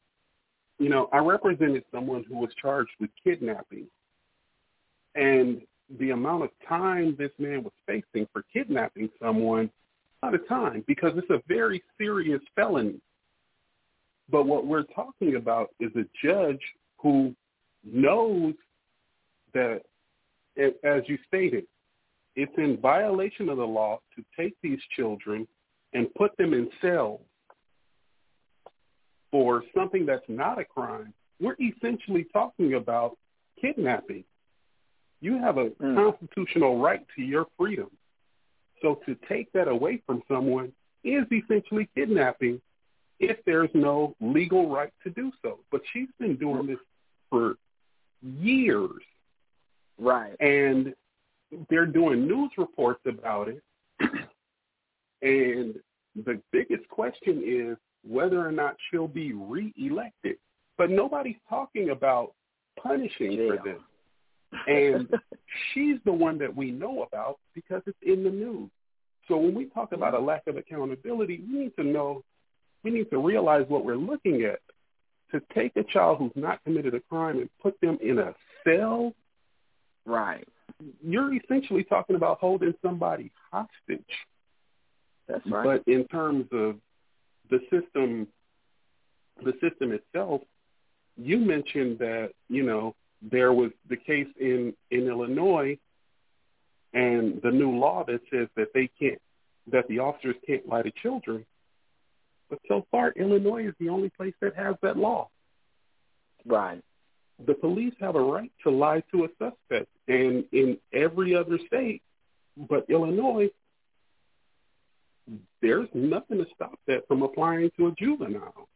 you know, I represented someone who was charged with kidnapping. And the amount of time this man was facing for kidnapping someone, a lot of time, because it's a very serious felony. But what we're talking about is a judge who knows that, as you stated, it's in violation of the law to take these children and put them in cells for something that's not a crime. We're essentially talking about kidnapping. You have a constitutional right to your freedom. So to take that away from someone is essentially kidnapping if there's no legal right to do so. But she's been doing this for years. Right. And they're doing news reports about it. And the biggest question is whether or not she'll be reelected. But nobody's talking about punishing for this. And she's the one that we know about because it's in the news. So when we talk about a lack of accountability, we need to realize what we're looking at. To take a child who's not committed a crime and put them in a cell, right? You're essentially talking about holding somebody hostage. That's right. But in terms of the system itself, you mentioned that, you know, there was the case in Illinois and the new law that says that they can't, that the officers can't lie to children. But so far, Illinois is the only place that has that law. Right. The police have a right to lie to a suspect. And in every other state but Illinois, there's nothing to stop that from applying to a juvenile.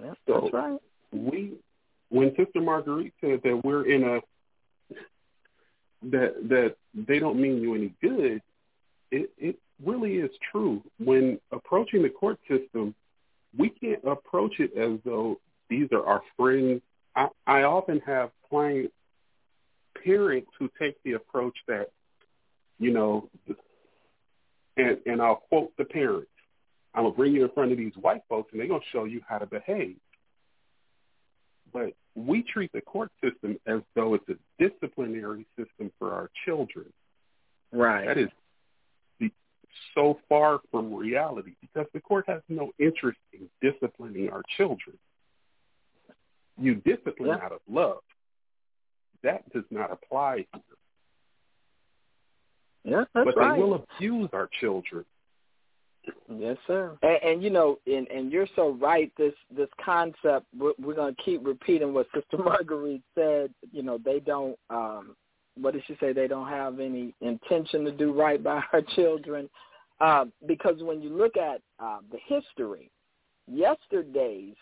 Yes, that's so right. When Sister Marguerite said that we're in a that they don't mean you any good, it really is true. When approaching the court system, we can't approach it as though these are our friends. I often have client parents who take the approach that, you know, and I'll quote the parents, I'm going to bring you in front of these white folks and they're going to show you how to behave. but we treat the court system as though it's a disciplinary system for our children. Right. That is so far from reality, because the court has no interest in disciplining our children. You discipline out of love. That does not apply here. Yes, that's but right. They will abuse our children. Yes, sir. And you know, and you're so right, this concept, we're going to keep repeating what Sister Marguerite said, you know, they don't, what did she say, they don't have any intention to do right by our children. Because when you look at the history, yesterday's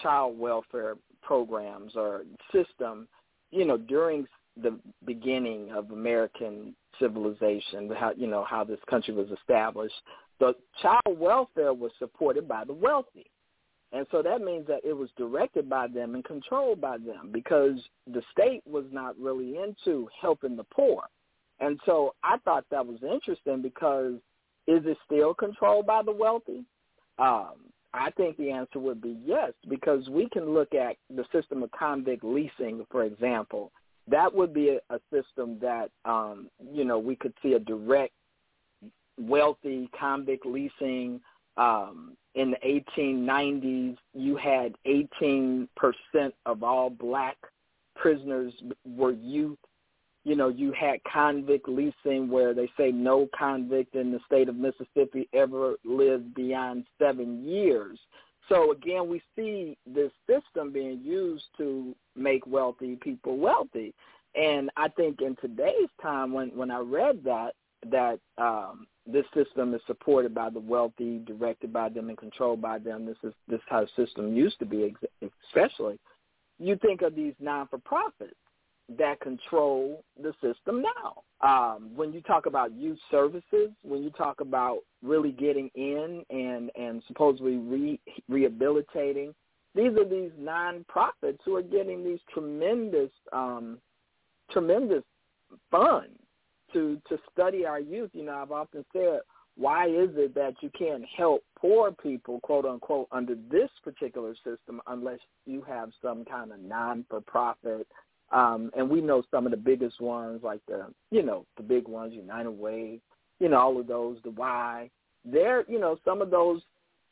child welfare programs or system, you know, during the beginning of American civilization, how this country was established, the child welfare was supported by the wealthy. And so that means that it was directed by them and controlled by them, because the state was not really into helping the poor. And so I thought that was interesting, because is it still controlled by the wealthy? I think the answer would be yes, because we can look at the system of convict leasing, for example. That would be a system that, we could see a direct wealthy convict leasing. In the 1890s, you had 18% of all black prisoners were youth. You know, you had convict leasing where they say no convict in the state of Mississippi ever lived beyond 7 years. So, again, we see this system being used to make wealthy people wealthy. And I think in today's time, when I read that this system is supported by the wealthy, directed by them, and controlled by them. This is how the system used to be, especially. You think of these non-for-profits that control the system now. When you talk about youth services, when you talk about really getting in and supposedly rehabilitating, these are these non-profits who are getting these tremendous funds to study our youth. You know, I've often said, why is it that you can't help poor people, quote unquote, under this particular system unless you have some kind of non-for-profit? And we know some of the biggest ones, like the big ones, United Way, all of those, the Y. They're, some of those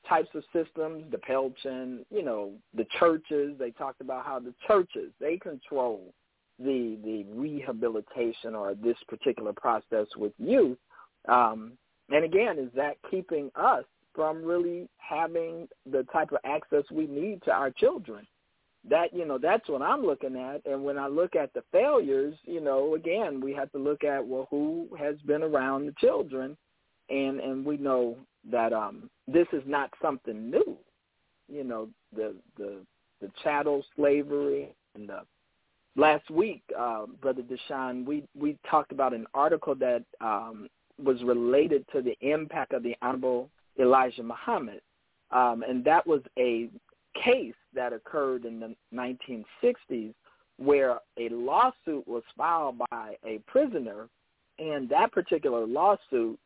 types of systems, the Pelchin, the churches. They talked about how the churches, they control the rehabilitation or this particular process with youth. And again, is that keeping us from really having the type of access we need to our children? That, that's what I'm looking at. And when I look at the failures, again, we have to look at, well, who has been around the children? And we know that this is not something new. The chattel slavery and the last week, Brother Deshaun, we talked about an article that was related to the impact of the Honorable Elijah Muhammad, and that was a case that occurred in the 1960s where a lawsuit was filed by a prisoner, and that particular lawsuit,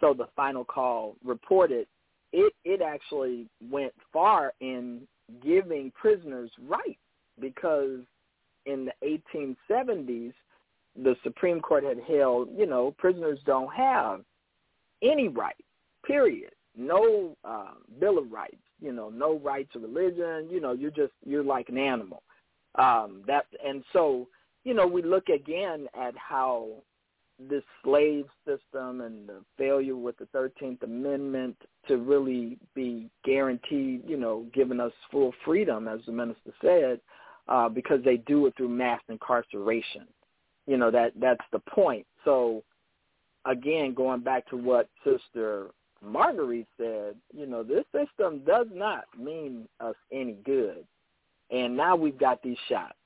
so the Final Call reported, it actually went far in giving prisoners rights, because in the 1870s, the Supreme Court had held, prisoners don't have any rights, period. No Bill of Rights, no right to religion, you're like an animal. And so we look again at how this slave system and the failure with the 13th Amendment to really be guaranteed, giving us full freedom, as the minister said, because they do it through mass incarceration. That's the point. So, again, going back to what Sister Marguerite said, this system does not mean us any good. And now we've got these shots,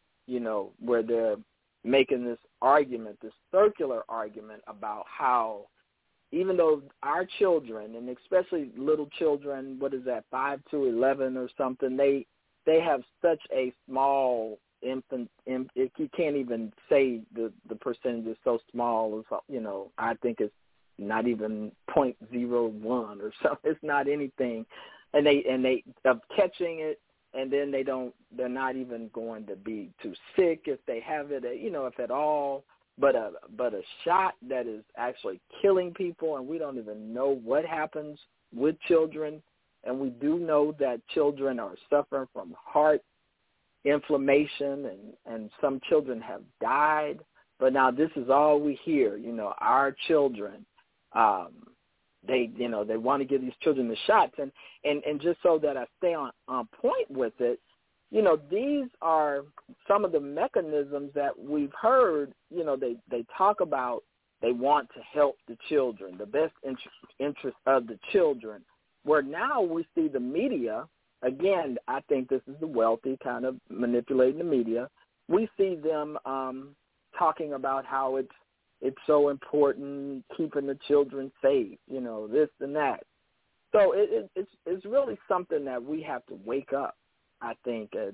where they're making this argument, this circular argument about how even though our children, and especially little children, 5 to 11 or something, they have such a small infant, you can't even say the percentage is so small. I think it's not even 0.01 or something. It's not anything, and they of catching it and then they're not even going to be too sick if they have it, you know, if at all. But a shot that is actually killing people, and we don't even know what happens with children. And we do know that children are suffering from heart inflammation, and some children have died. But now this is all we hear, you know, our children, they want to give these children the shots. And just so that I stay on point with it, you know, these are some of the mechanisms that we've heard, you know, they talk about. They want to help the children, the best interest of the children, where now we see the media. Again, I think this is the wealthy kind of manipulating the media. We see them talking about how it's so important, keeping the children safe, you know, this and that. So it's really something that we have to wake up, I think, as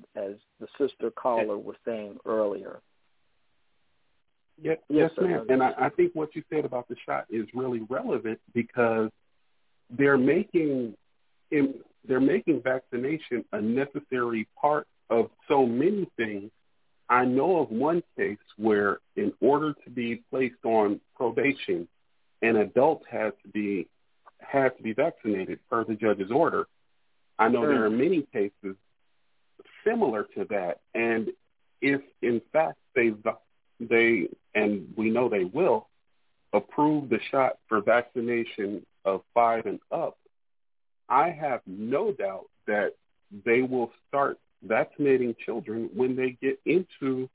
the sister caller was saying earlier. Yes, ma'am. And I think what you said about the shot is really relevant, because they're making vaccination a necessary part of so many things. I know of one case where, in order to be placed on probation, an adult has to be vaccinated per the judge's order. I know there are many cases similar to that, and if in fact they and we know they will approve the shot for vaccination of 5 and up, I have no doubt that they will start vaccinating children when they get into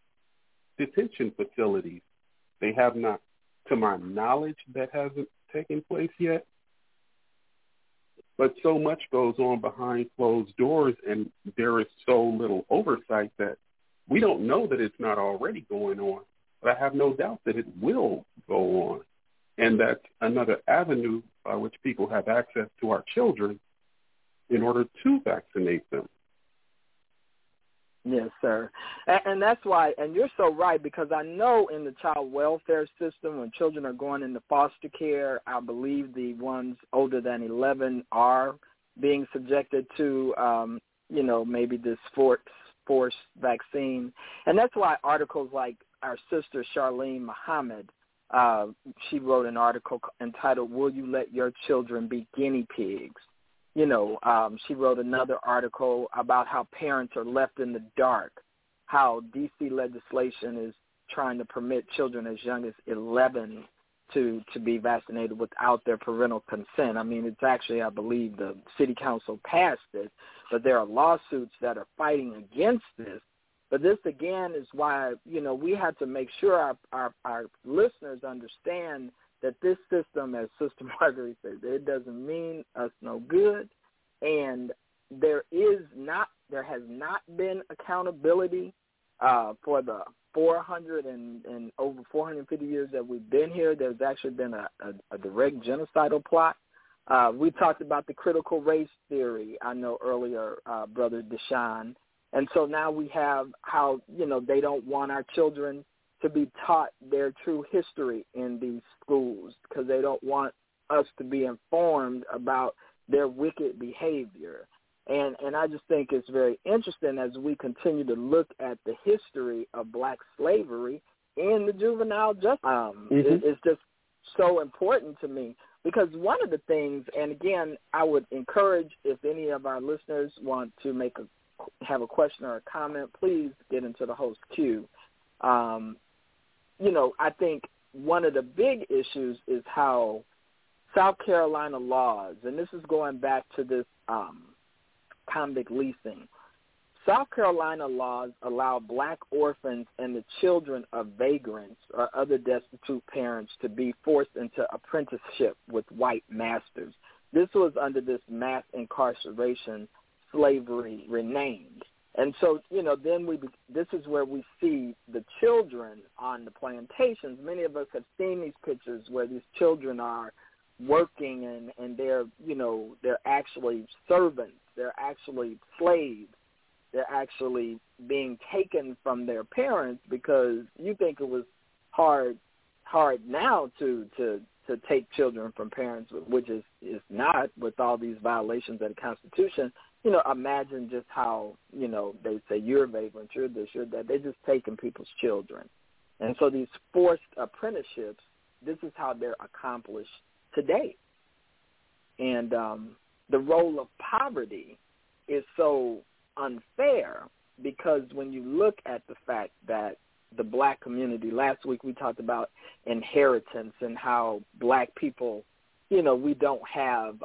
detention facilities. They have not, to my knowledge, that hasn't taken place yet. But so much goes on behind closed doors, and there is so little oversight that we don't know that it's not already going on. But I have no doubt that it will go on. And that's another avenue by which people have access to our children in order to vaccinate them. Yes, sir. And that's why, and you're so right, because I know in the child welfare system, when children are going into foster care, I believe the ones older than 11 are being subjected to, maybe this forced vaccine. And that's why articles like our sister Charlene Muhammad, she wrote an article entitled, "Will You Let Your Children Be Guinea Pigs?" You know, she wrote another article about how parents are left in the dark, how D.C. legislation is trying to permit children as young as 11 to be vaccinated without their parental consent. I mean, it's actually, I believe, the city council passed it, but there are lawsuits that are fighting against this. But this, again, is why, you know, we have to make sure our listeners understand that this system, as Sister Marguerite said, it doesn't mean us no good, and there has not been accountability for the 400 and over 450 years that we've been here. There's actually been a direct genocidal plot. We talked about the critical race theory, I know, earlier, Brother Deshaun, and so now we have how, you know, they don't want our children to be taught their true history in these schools because they don't want us to be informed about their wicked behavior. And I just think it's very interesting as we continue to look at the history of black slavery in the juvenile justice. It's just so important to me, because one of the things, and again, I would encourage, if any of our listeners want to have a question or a comment, please get into the host queue. I think one of the big issues is how South Carolina laws, and this is going back to this convict leasing, South Carolina laws allow black orphans and the children of vagrants or other destitute parents to be forced into apprenticeship with white masters. This was under this mass incarceration slavery renamed. And so, you know, then this is where we see the children on the plantations. Many of us have seen these pictures where these children are working and they're, you know, they're actually servants. They're actually slaves. They're actually being taken from their parents, because you think it was hard now to take children from parents, which is not, with all these violations of the Constitution. you know, imagine just how, you know, they say you're a vagrant, you're this, you're that. They're just taking people's children. And so these forced apprenticeships, this is how they're accomplished today. And the role of poverty is so unfair because when you look at the fact that the black community, last week we talked about inheritance and how black people, you know, we don't have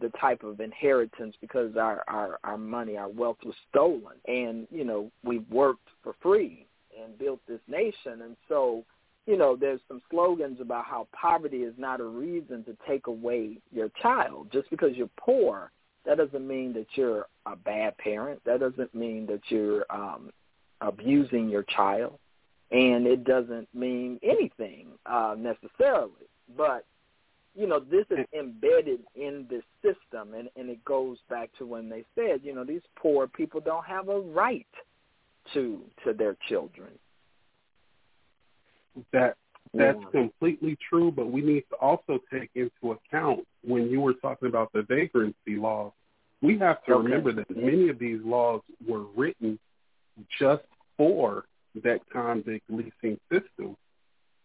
the type of inheritance because our money, our wealth was stolen. And, you know, we've worked for free and built this nation. And so, you know, there's some slogans about how poverty is not a reason to take away your child. Just because you're poor, that doesn't mean that you're a bad parent. That doesn't mean that you're abusing your child. And it doesn't mean anything necessarily. But, you know, this is embedded in this system, and it goes back to when they said, you know, these poor people don't have a right to their children. That's completely true, but we need to also take into account when you were talking about the vagrancy laws, we have to remember that many of these laws were written just for that convict leasing system.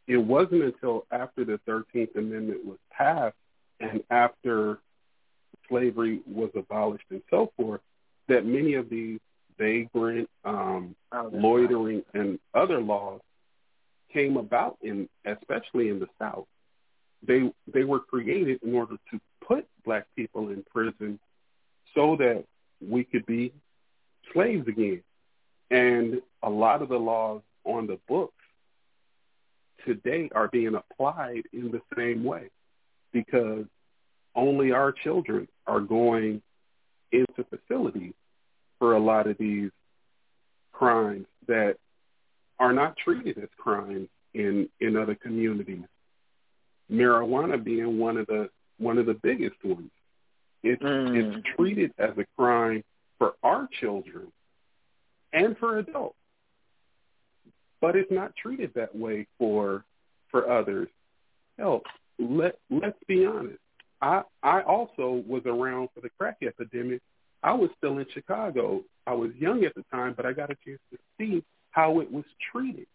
It wasn't until after the 13th Amendment was passed and after slavery was abolished and so forth that many of these vagrant, loitering, and other laws came about, in, especially in the South. They were created in order to put black people in prison so that we could be slaves again. And a lot of the laws on the books today are being applied in the same way because only our children are going into facilities for a lot of these crimes that are not treated as crimes in other communities. Marijuana being one of the biggest ones. It's treated as a crime for our children and for adults. But it's not treated that way for others. Hell, let's be honest. I also was around for the crack epidemic. I was still in Chicago. I was young at the time, but I got a chance to see how it was treated.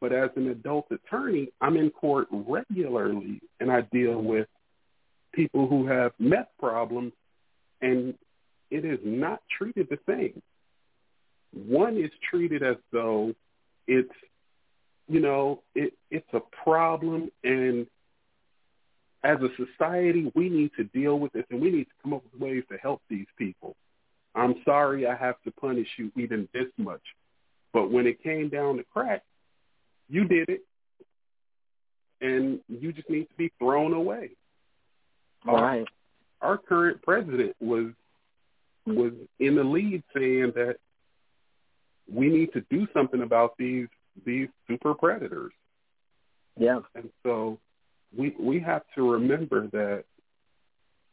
But as an adult attorney, I'm in court regularly, and I deal with people who have meth problems, and it is not treated the same. One is treated as though it's, you know, it's a problem, and as a society, we need to deal with this, and we need to come up with ways to help these people. I'm sorry I have to punish you even this much, but when it came down to crack, you did it, and you just need to be thrown away. Right. Our current president was in the lead saying that we need to do something about these super predators. Yeah. And so we have to remember that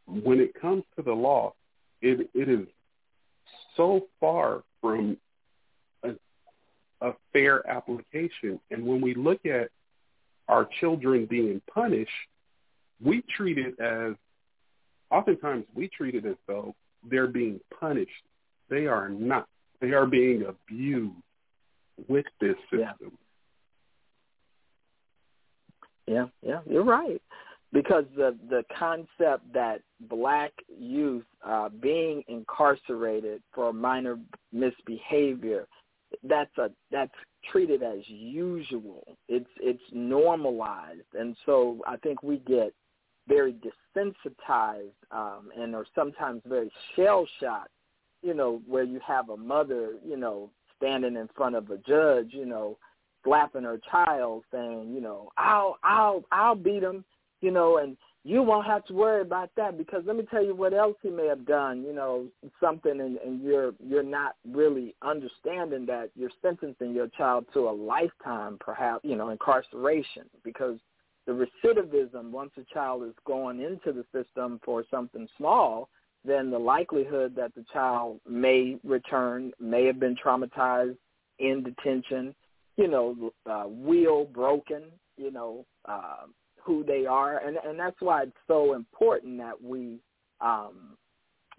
when it comes to the law, it is so far from a fair application. And when we look at our children being punished, we treat it as though they're being punished. They are not. They are being abused with this system. Yeah, you're right. Because the concept that black youth being incarcerated for minor misbehavior, that's treated as usual. It's normalized, and so I think we get very desensitized and are sometimes very shell-shocked. You know, where you have a mother, you know, standing in front of a judge, you know, slapping her child saying, you know, I'll beat him, you know, and you won't have to worry about that because let me tell you what else he may have done, you know, something, and you're not really understanding that you're sentencing your child to a lifetime, perhaps, you know, incarceration, because the recidivism, once a child is going into the system for something small, then the likelihood that the child may return, may have been traumatized in detention, you know, will broken, you know, who they are. And that's why it's so important that we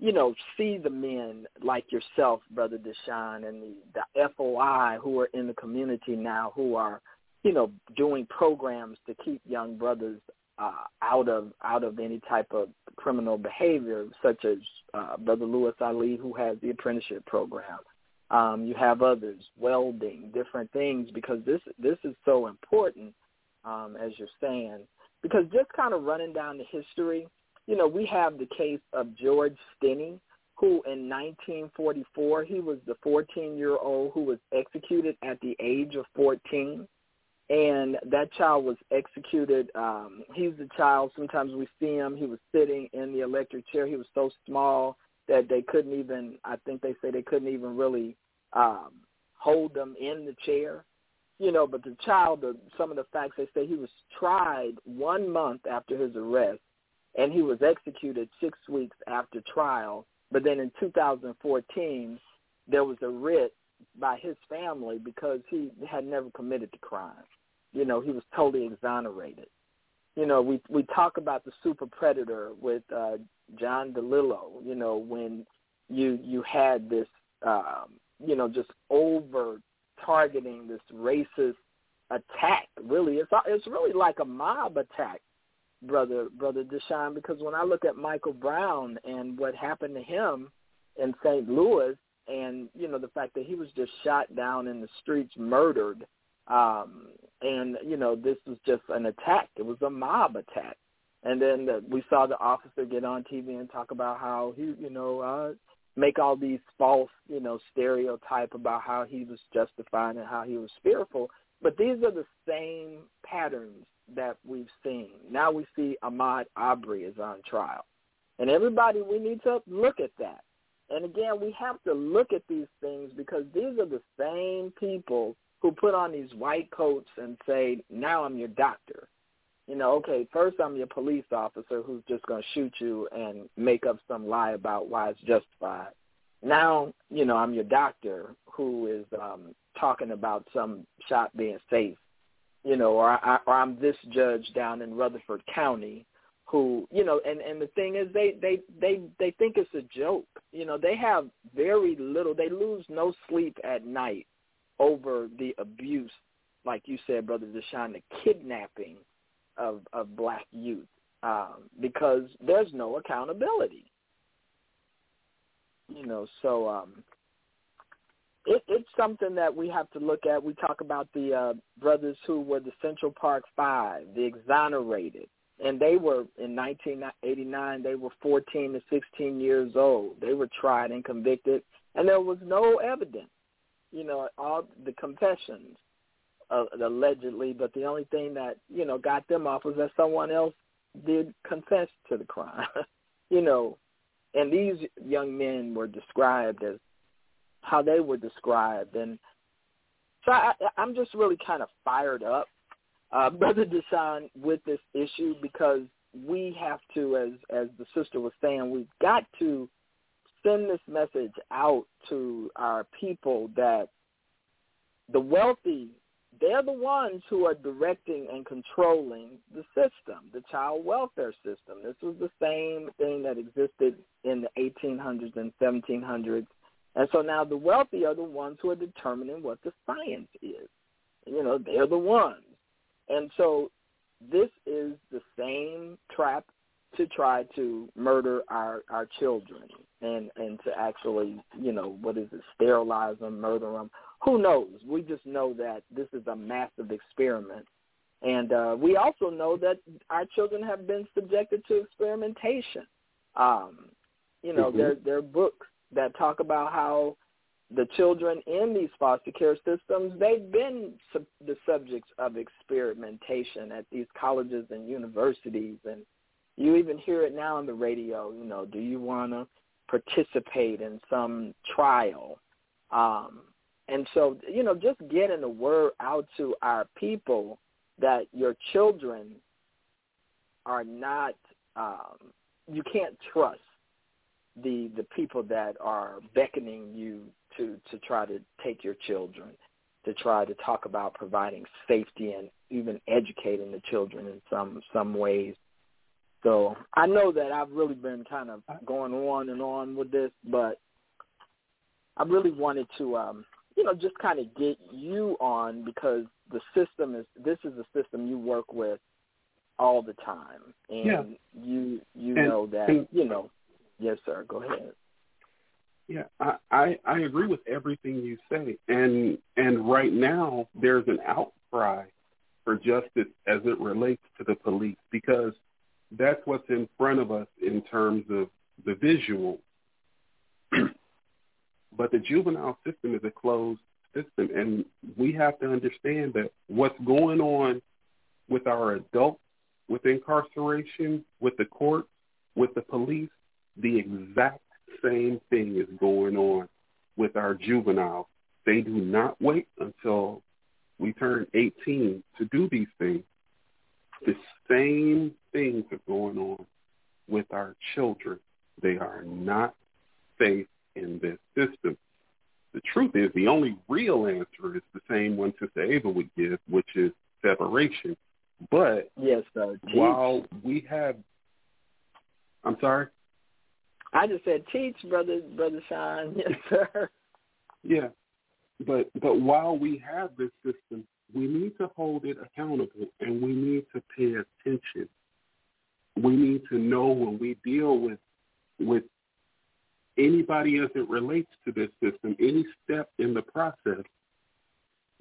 you know, see the men like yourself, Brother Deshaun, and the FOI who are in the community now who are, you know, doing programs to keep young brothers out of any type of criminal behavior, such as Brother Louis Ali, who has the apprenticeship program. You have others, welding, different things, because this is so important, as you're saying, because just kind of running down the history, you know, we have the case of George Stinney, who in 1944, he was the 14-year-old who was executed at the age of 14. And that child was executed. He's the child. Sometimes we see him. He was sitting in the electric chair. He was so small that they couldn't even, I think they say they couldn't even really hold him in the chair. You know, but the child, some of the facts, they say he was tried 1 month after his arrest, and he was executed 6 weeks after trial. But then in 2014, there was a writ by his family because he had never committed the crime. You know, he was totally exonerated. You know, we talk about the super predator with John DeLillo, you know, when you had this, you know, just over-targeting, this racist attack, really. It's really like a mob attack, Brother Deshaun, because when I look at Michael Brown and what happened to him in St. Louis and, you know, the fact that he was just shot down in the streets, murdered, and, you know, this was just an attack. It was a mob attack. And then we saw the officer get on TV and talk about how he, you know, make all these false, you know, stereotype about how he was justified and how he was fearful. But these are the same patterns that we've seen. Now we see Ahmaud Arbery is on trial. And everybody, we need to look at that. And again, we have to look at these things because these are the same people who put on these white coats and say, now I'm your doctor. You know, okay, first I'm your police officer who's just going to shoot you and make up some lie about why it's justified. Now, you know, I'm your doctor who is talking about some shot being safe, you know, or I'm this judge down in Rutherford County who, you know, and the thing is they think it's a joke. You know, they have very little. They lose no sleep at night over the abuse, like you said, Brother Deshaun, the kidnapping of black youth because there's no accountability. You know, so it's something that we have to look at. We talk about the brothers who were the Central Park Five, the exonerated. And they were, in 1989, they were 14 to 16 years old. They were tried and convicted, and there was no evidence, you know, all the confessions, allegedly, but the only thing that, you know, got them off was that someone else did confess to the crime, you know. And these young men were described as how they were described. And so I'm just really kind of fired up, Brother Deshaun, with this issue because we have to, as the sister was saying, we've got to send this message out to our people that the wealthy, they're the ones who are directing and controlling the system, the child welfare system. This was the same thing that existed in the 1800s and 1700s. And so now the wealthy are the ones who are determining what the science is. You know, they're the ones. And so this is the same trap to try to murder our children and to actually, you know, what is it, sterilize them, murder them. Who knows? We just know that this is a massive experiment. And we also know that our children have been subjected to experimentation. You know, there are books that talk about how the children in these foster care systems, they've been the subjects of experimentation at these colleges and universities. And you even hear it now on the radio, you know, do you want to participate in some trial? And so, you know, just getting the word out to our people that your children are not, you can't trust the people that are beckoning you to try to take your children, to try to talk about providing safety and even educating the children in some ways. So I know that I've really been kind of going on and on with this, but I really wanted to, just kind of get you on because this is a system you work with all the time. And yeah. Yes, sir, go ahead. Yeah, I agree with everything you say. And right now there's an outcry for justice as it relates to the police because that's what's in front of us in terms of the visual. But the juvenile system is a closed system, and we have to understand that what's going on with our adults, with incarceration, with the courts, with the police, the exact same thing is going on with our juveniles. They do not wait until we turn 18 to do these things. The same things are going on with our children. They are not safe in this system. The truth is the only real answer is the same one Sister Ava would give, which is separation. But yes, while we have, I'm sorry? I just said teach, Brother Sean. Yes, sir. Yeah. But while we have this system, we need to hold it accountable and we need to pay attention. We need to know when we deal with anybody as it relates to this system, any step in the process,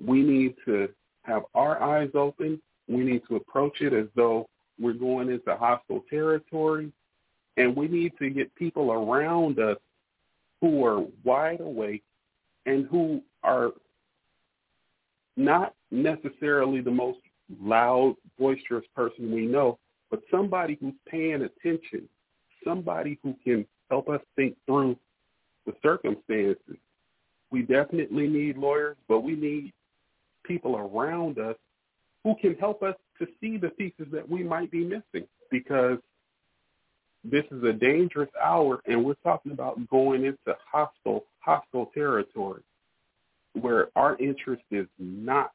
we need to have our eyes open. We need to approach it as though we're going into hostile territory. And we need to get people around us who are wide awake and who are not necessarily the most loud, boisterous person we know, but somebody who's paying attention, somebody who can help us think through the circumstances. We definitely need lawyers, but we need people around us who can help us to see the pieces that we might be missing because this is a dangerous hour, and we're talking about going into hostile territory where our interest is not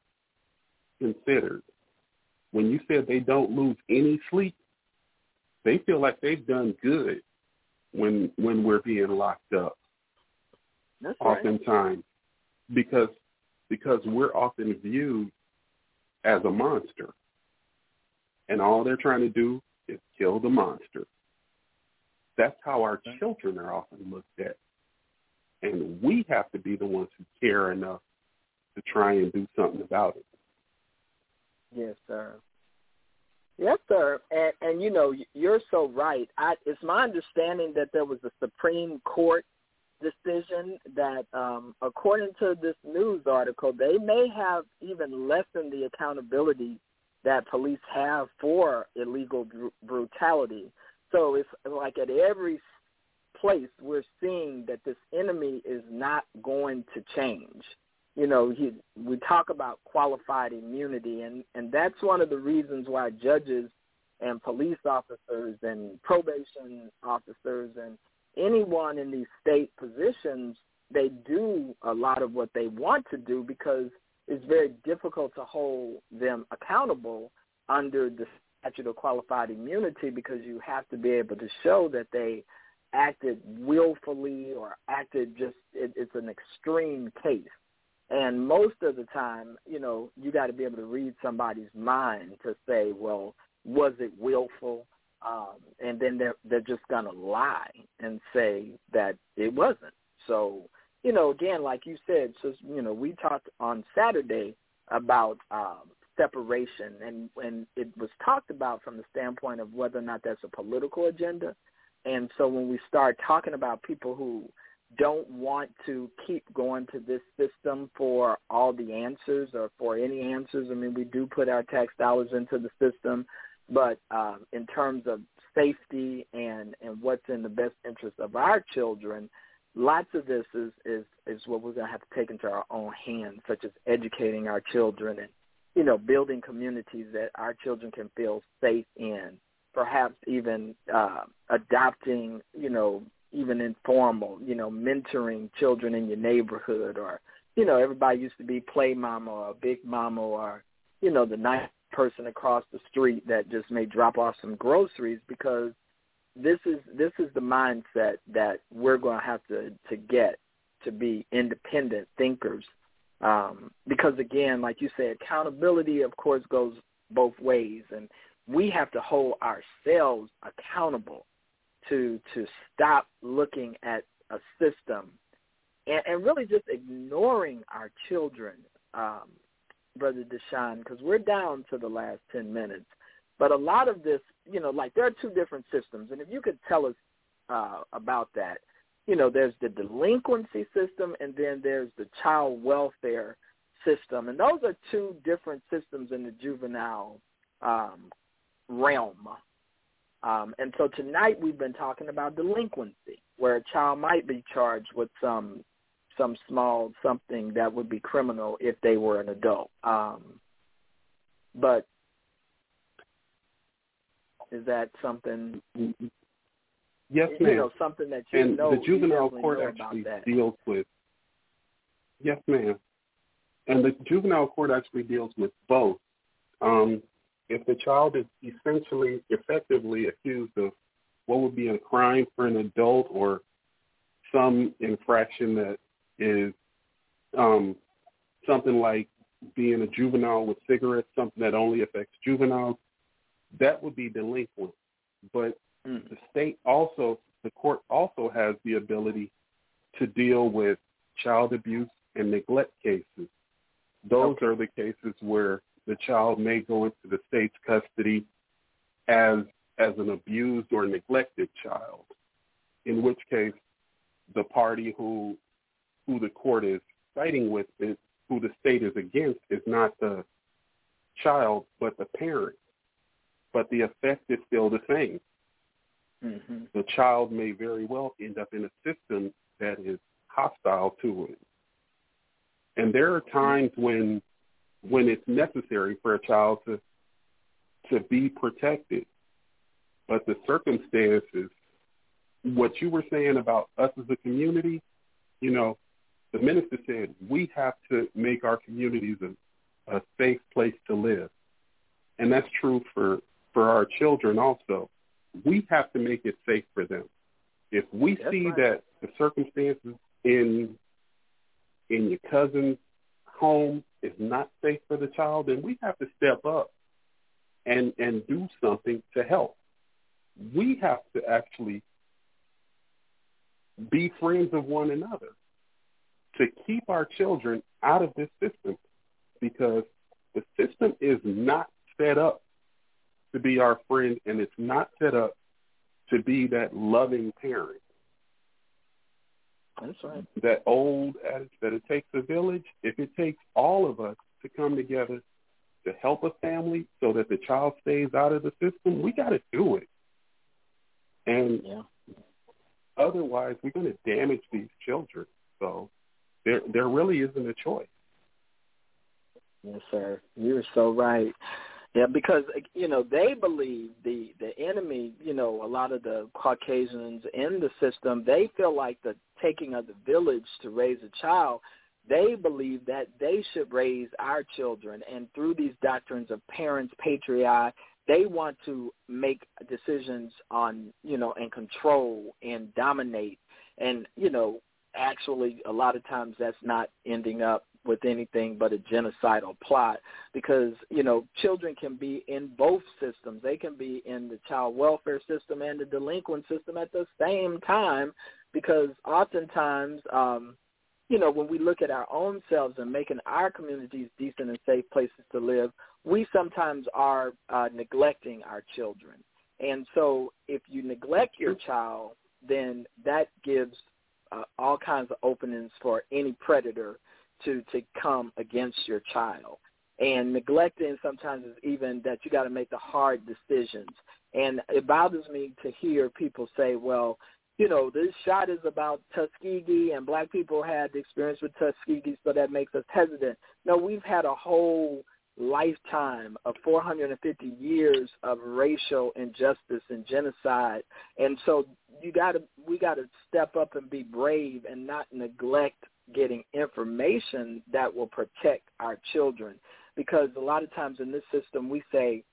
considered. When you said they don't lose any sleep, they feel like they've done good when we're being locked up. That's oftentimes, right. Because we're often viewed as a monster, and all they're trying to do is kill the monster. That's how our children are often looked at. And we have to be the ones who care enough to try and do something about it. Yes, sir. Yes, sir. And you know, you're so right. It's my understanding that there was a Supreme Court decision that, according to this news article, they may have even lessened the accountability that police have for illegal brutality. So it's like at every place we're seeing that this enemy is not going to change. You know, we talk about qualified immunity, and that's one of the reasons why judges and police officers and probation officers and anyone in these state positions, they do a lot of what they want to do because it's very difficult to hold them accountable under the statute of qualified immunity because you have to be able to show that they acted willfully or acted just it's an extreme case. And most of the time, you know, you got to be able to read somebody's mind to say, well, was it willful? And then they're just going to lie and say that it wasn't. So, you know, again, like you said, so, you know, we talked on Saturday about separation, and it was talked about from the standpoint of whether or not that's a political agenda. And so when we start talking about people who don't want to keep going to this system for all the answers or for any answers, I mean, we do put our tax dollars into the system, but in terms of safety and what's in the best interest of our children, lots of this is what we're going to have to take into our own hands, such as educating our children and, you know, building communities that our children can feel safe in, perhaps even adopting, you know, even informal, you know, mentoring children in your neighborhood or, you know, everybody used to be Play Mama or Big Mama or, you know, the night person across the street that just may drop off some groceries, because this is the mindset that we're going to have to get to be independent thinkers. Because, again, like you say, accountability, of course, goes both ways, and we have to hold ourselves accountable to stop looking at a system and really just ignoring our children, Brother Deshaun, because we're down to the last 10 minutes. But a lot of this, you know, like there are two different systems, and if you could tell us about that. You know, there's the delinquency system, and then there's the child welfare system. And those are two different systems in the juvenile realm. And so tonight we've been talking about delinquency, where a child might be charged with some small something that would be criminal if they were an adult. But is that something... Yes, ma'am. You know, something that you and know. The juvenile court actually deals with. Yes, ma'am. And the juvenile court actually deals with both. If the child is essentially, effectively accused of what would be a crime for an adult or some infraction that is something like being a juvenile with cigarettes, something that only affects juveniles, that would be delinquent. But the state also, the court also has the ability to deal with child abuse and neglect cases. Those are the cases where the child may go into the state's custody as an abused or neglected child, in which case the party who the court is fighting with, is, who the state is against, is not the child but the parent. But the effect is still the same. Mm-hmm. The child may very well end up in a system that is hostile to it. And there are times when it's necessary for a child to be protected. But the circumstances, what you were saying about us as a community, you know, the minister said we have to make our communities a safe place to live. And that's true for our children also. We have to make it safe for them. If we see that the circumstances in your cousin's home is not safe for the child, then we have to step up and do something to help. We have to actually be friends of one another to keep our children out of this system, because the system is not set up to be our friend, and it's not set up to be that loving parent. That's right. That old adage that it takes a village, if it takes all of us to come together to help a family so that the child stays out of the system, we got to do it. And otherwise, we're going to damage these children. So there really isn't a choice. Yes, sir. You're so right. Yeah, because, you know, they believe the enemy, you know, a lot of the Caucasians in the system, they feel like the taking of the village to raise a child, they believe that they should raise our children. And through these doctrines of parents, patriae, they want to make decisions on, you know, and control and dominate. And, you know, actually a lot of times that's not ending up with anything but a genocidal plot, because, you know, children can be in both systems. They can be in the child welfare system and the delinquent system at the same time, because oftentimes, you know, when we look at our own selves and making our communities decent and safe places to live, we sometimes are neglecting our children. And so if you neglect your child, then that gives all kinds of openings for any predator to come against your child. And neglecting sometimes is even that you got to make the hard decisions. And it bothers me to hear people say, well, you know, this shot is about Tuskegee and black people had the experience with Tuskegee, so that makes us hesitant. No, we've had a whole lifetime of 450 years of racial injustice and genocide. And so we got to step up and be brave and not neglect getting information that will protect our children. because a lot of times in this system we say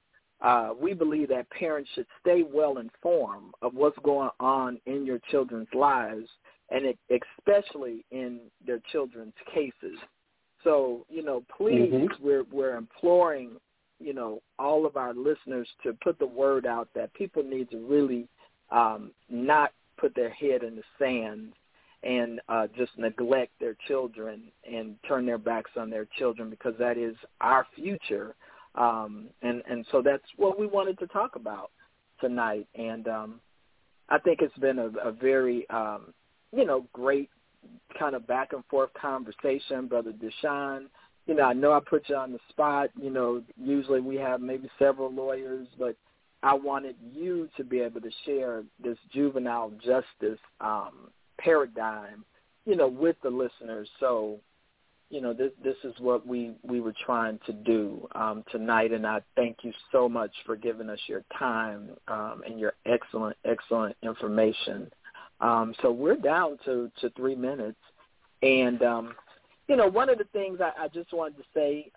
we believe that parents should stay well informed of what's going on in your children's lives, and especially in their children's cases. So, you know, please, we're imploring, you know, all of our listeners to put the word out that people need to really not put their head in the sand and just neglect their children and turn their backs on their children, because that is our future. And so that's what we wanted to talk about tonight. And I think it's been a very, you know, great kind of back and forth conversation. Brother Deshaun, you know I put you on the spot. You know, usually we have maybe several lawyers, but I wanted you to be able to share this juvenile justice paradigm, you know, with the listeners. So, you know, this is what we were trying to do tonight, and I thank you so much for giving us your time and your excellent information. So we're down to 3 minutes, and, you know, one of the things I just wanted to say,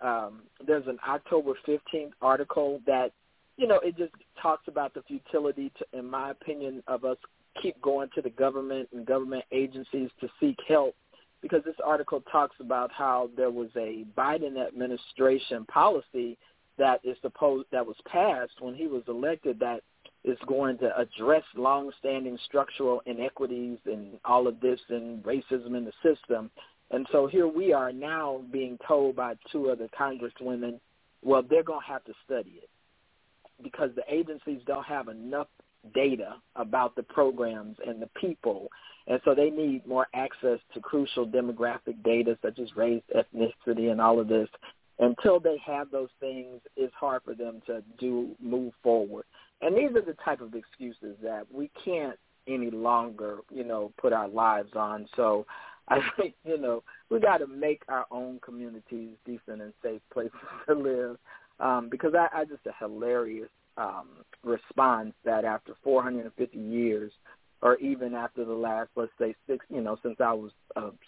there's an October 15th article that, you know, it just talks about the futility, in my opinion, of us keep going to the government and government agencies to seek help, because this article talks about how there was a Biden administration policy that was passed when he was elected that is going to address longstanding structural inequities and all of this and racism in the system. And so here we are now being told by two other congresswomen, well, they're going to have to study it because the agencies don't have enough data about the programs and the people. And so they need more access to crucial demographic data such as race, ethnicity, and all of this. Until they have those things, it's hard for them to move forward. And these are the type of excuses that we can't any longer, you know, put our lives on. So I think, you know, we got to make our own communities decent and safe places to live, because I just a hilarious response that after 450 years, or even after the last, let's say, since I was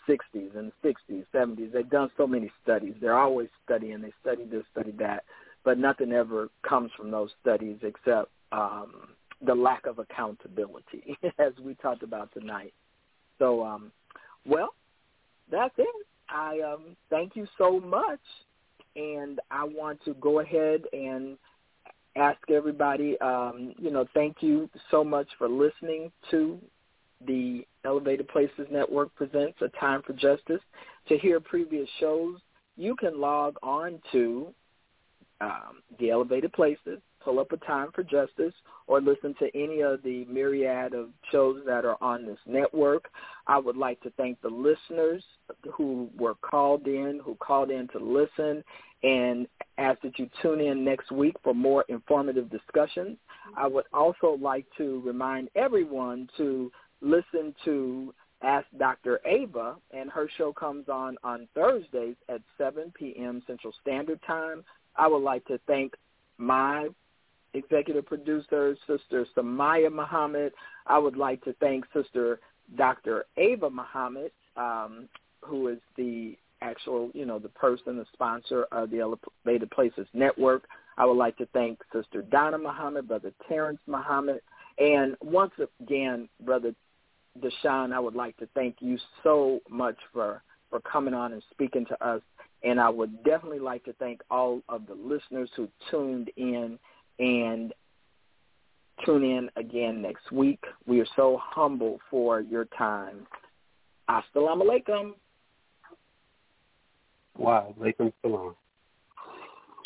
60s and 60s, 70s, they've done so many studies. They're always studying. They study this, study that, but nothing ever comes from those studies except the lack of accountability, as we talked about tonight. So, well, that's it. I thank you so much, and I want to go ahead and ask everybody, you know, thank you so much for listening to the Elevated Places Network presents A Time for Justice. To hear previous shows, you can log on to the Elevated Places, pull up A Time for Justice, or listen to any of the myriad of shows that are on this network. I would like to thank the listeners who called in to listen, and ask that you tune in next week for more informative discussions. I would also like to remind everyone to listen to Ask Dr. Ava, and her show comes on Thursdays at 7 p.m. Central Standard Time. I would like to thank my executive producer, Sister Samaya Muhammad. I would like to thank Sister Dr. Ava Muhammad, who is the actual, you know, the person, the sponsor of the Elevated Places Network. I would like to thank Sister Donna Muhammad, Brother Terrence Muhammad, and once again, Brother Deshaun, I would like to thank you so much for coming on and speaking to us, and I would definitely like to thank all of the listeners who tuned in, and tune in again next week. We are so humble for your time. Assalamu alaikum. Wow, make them belong.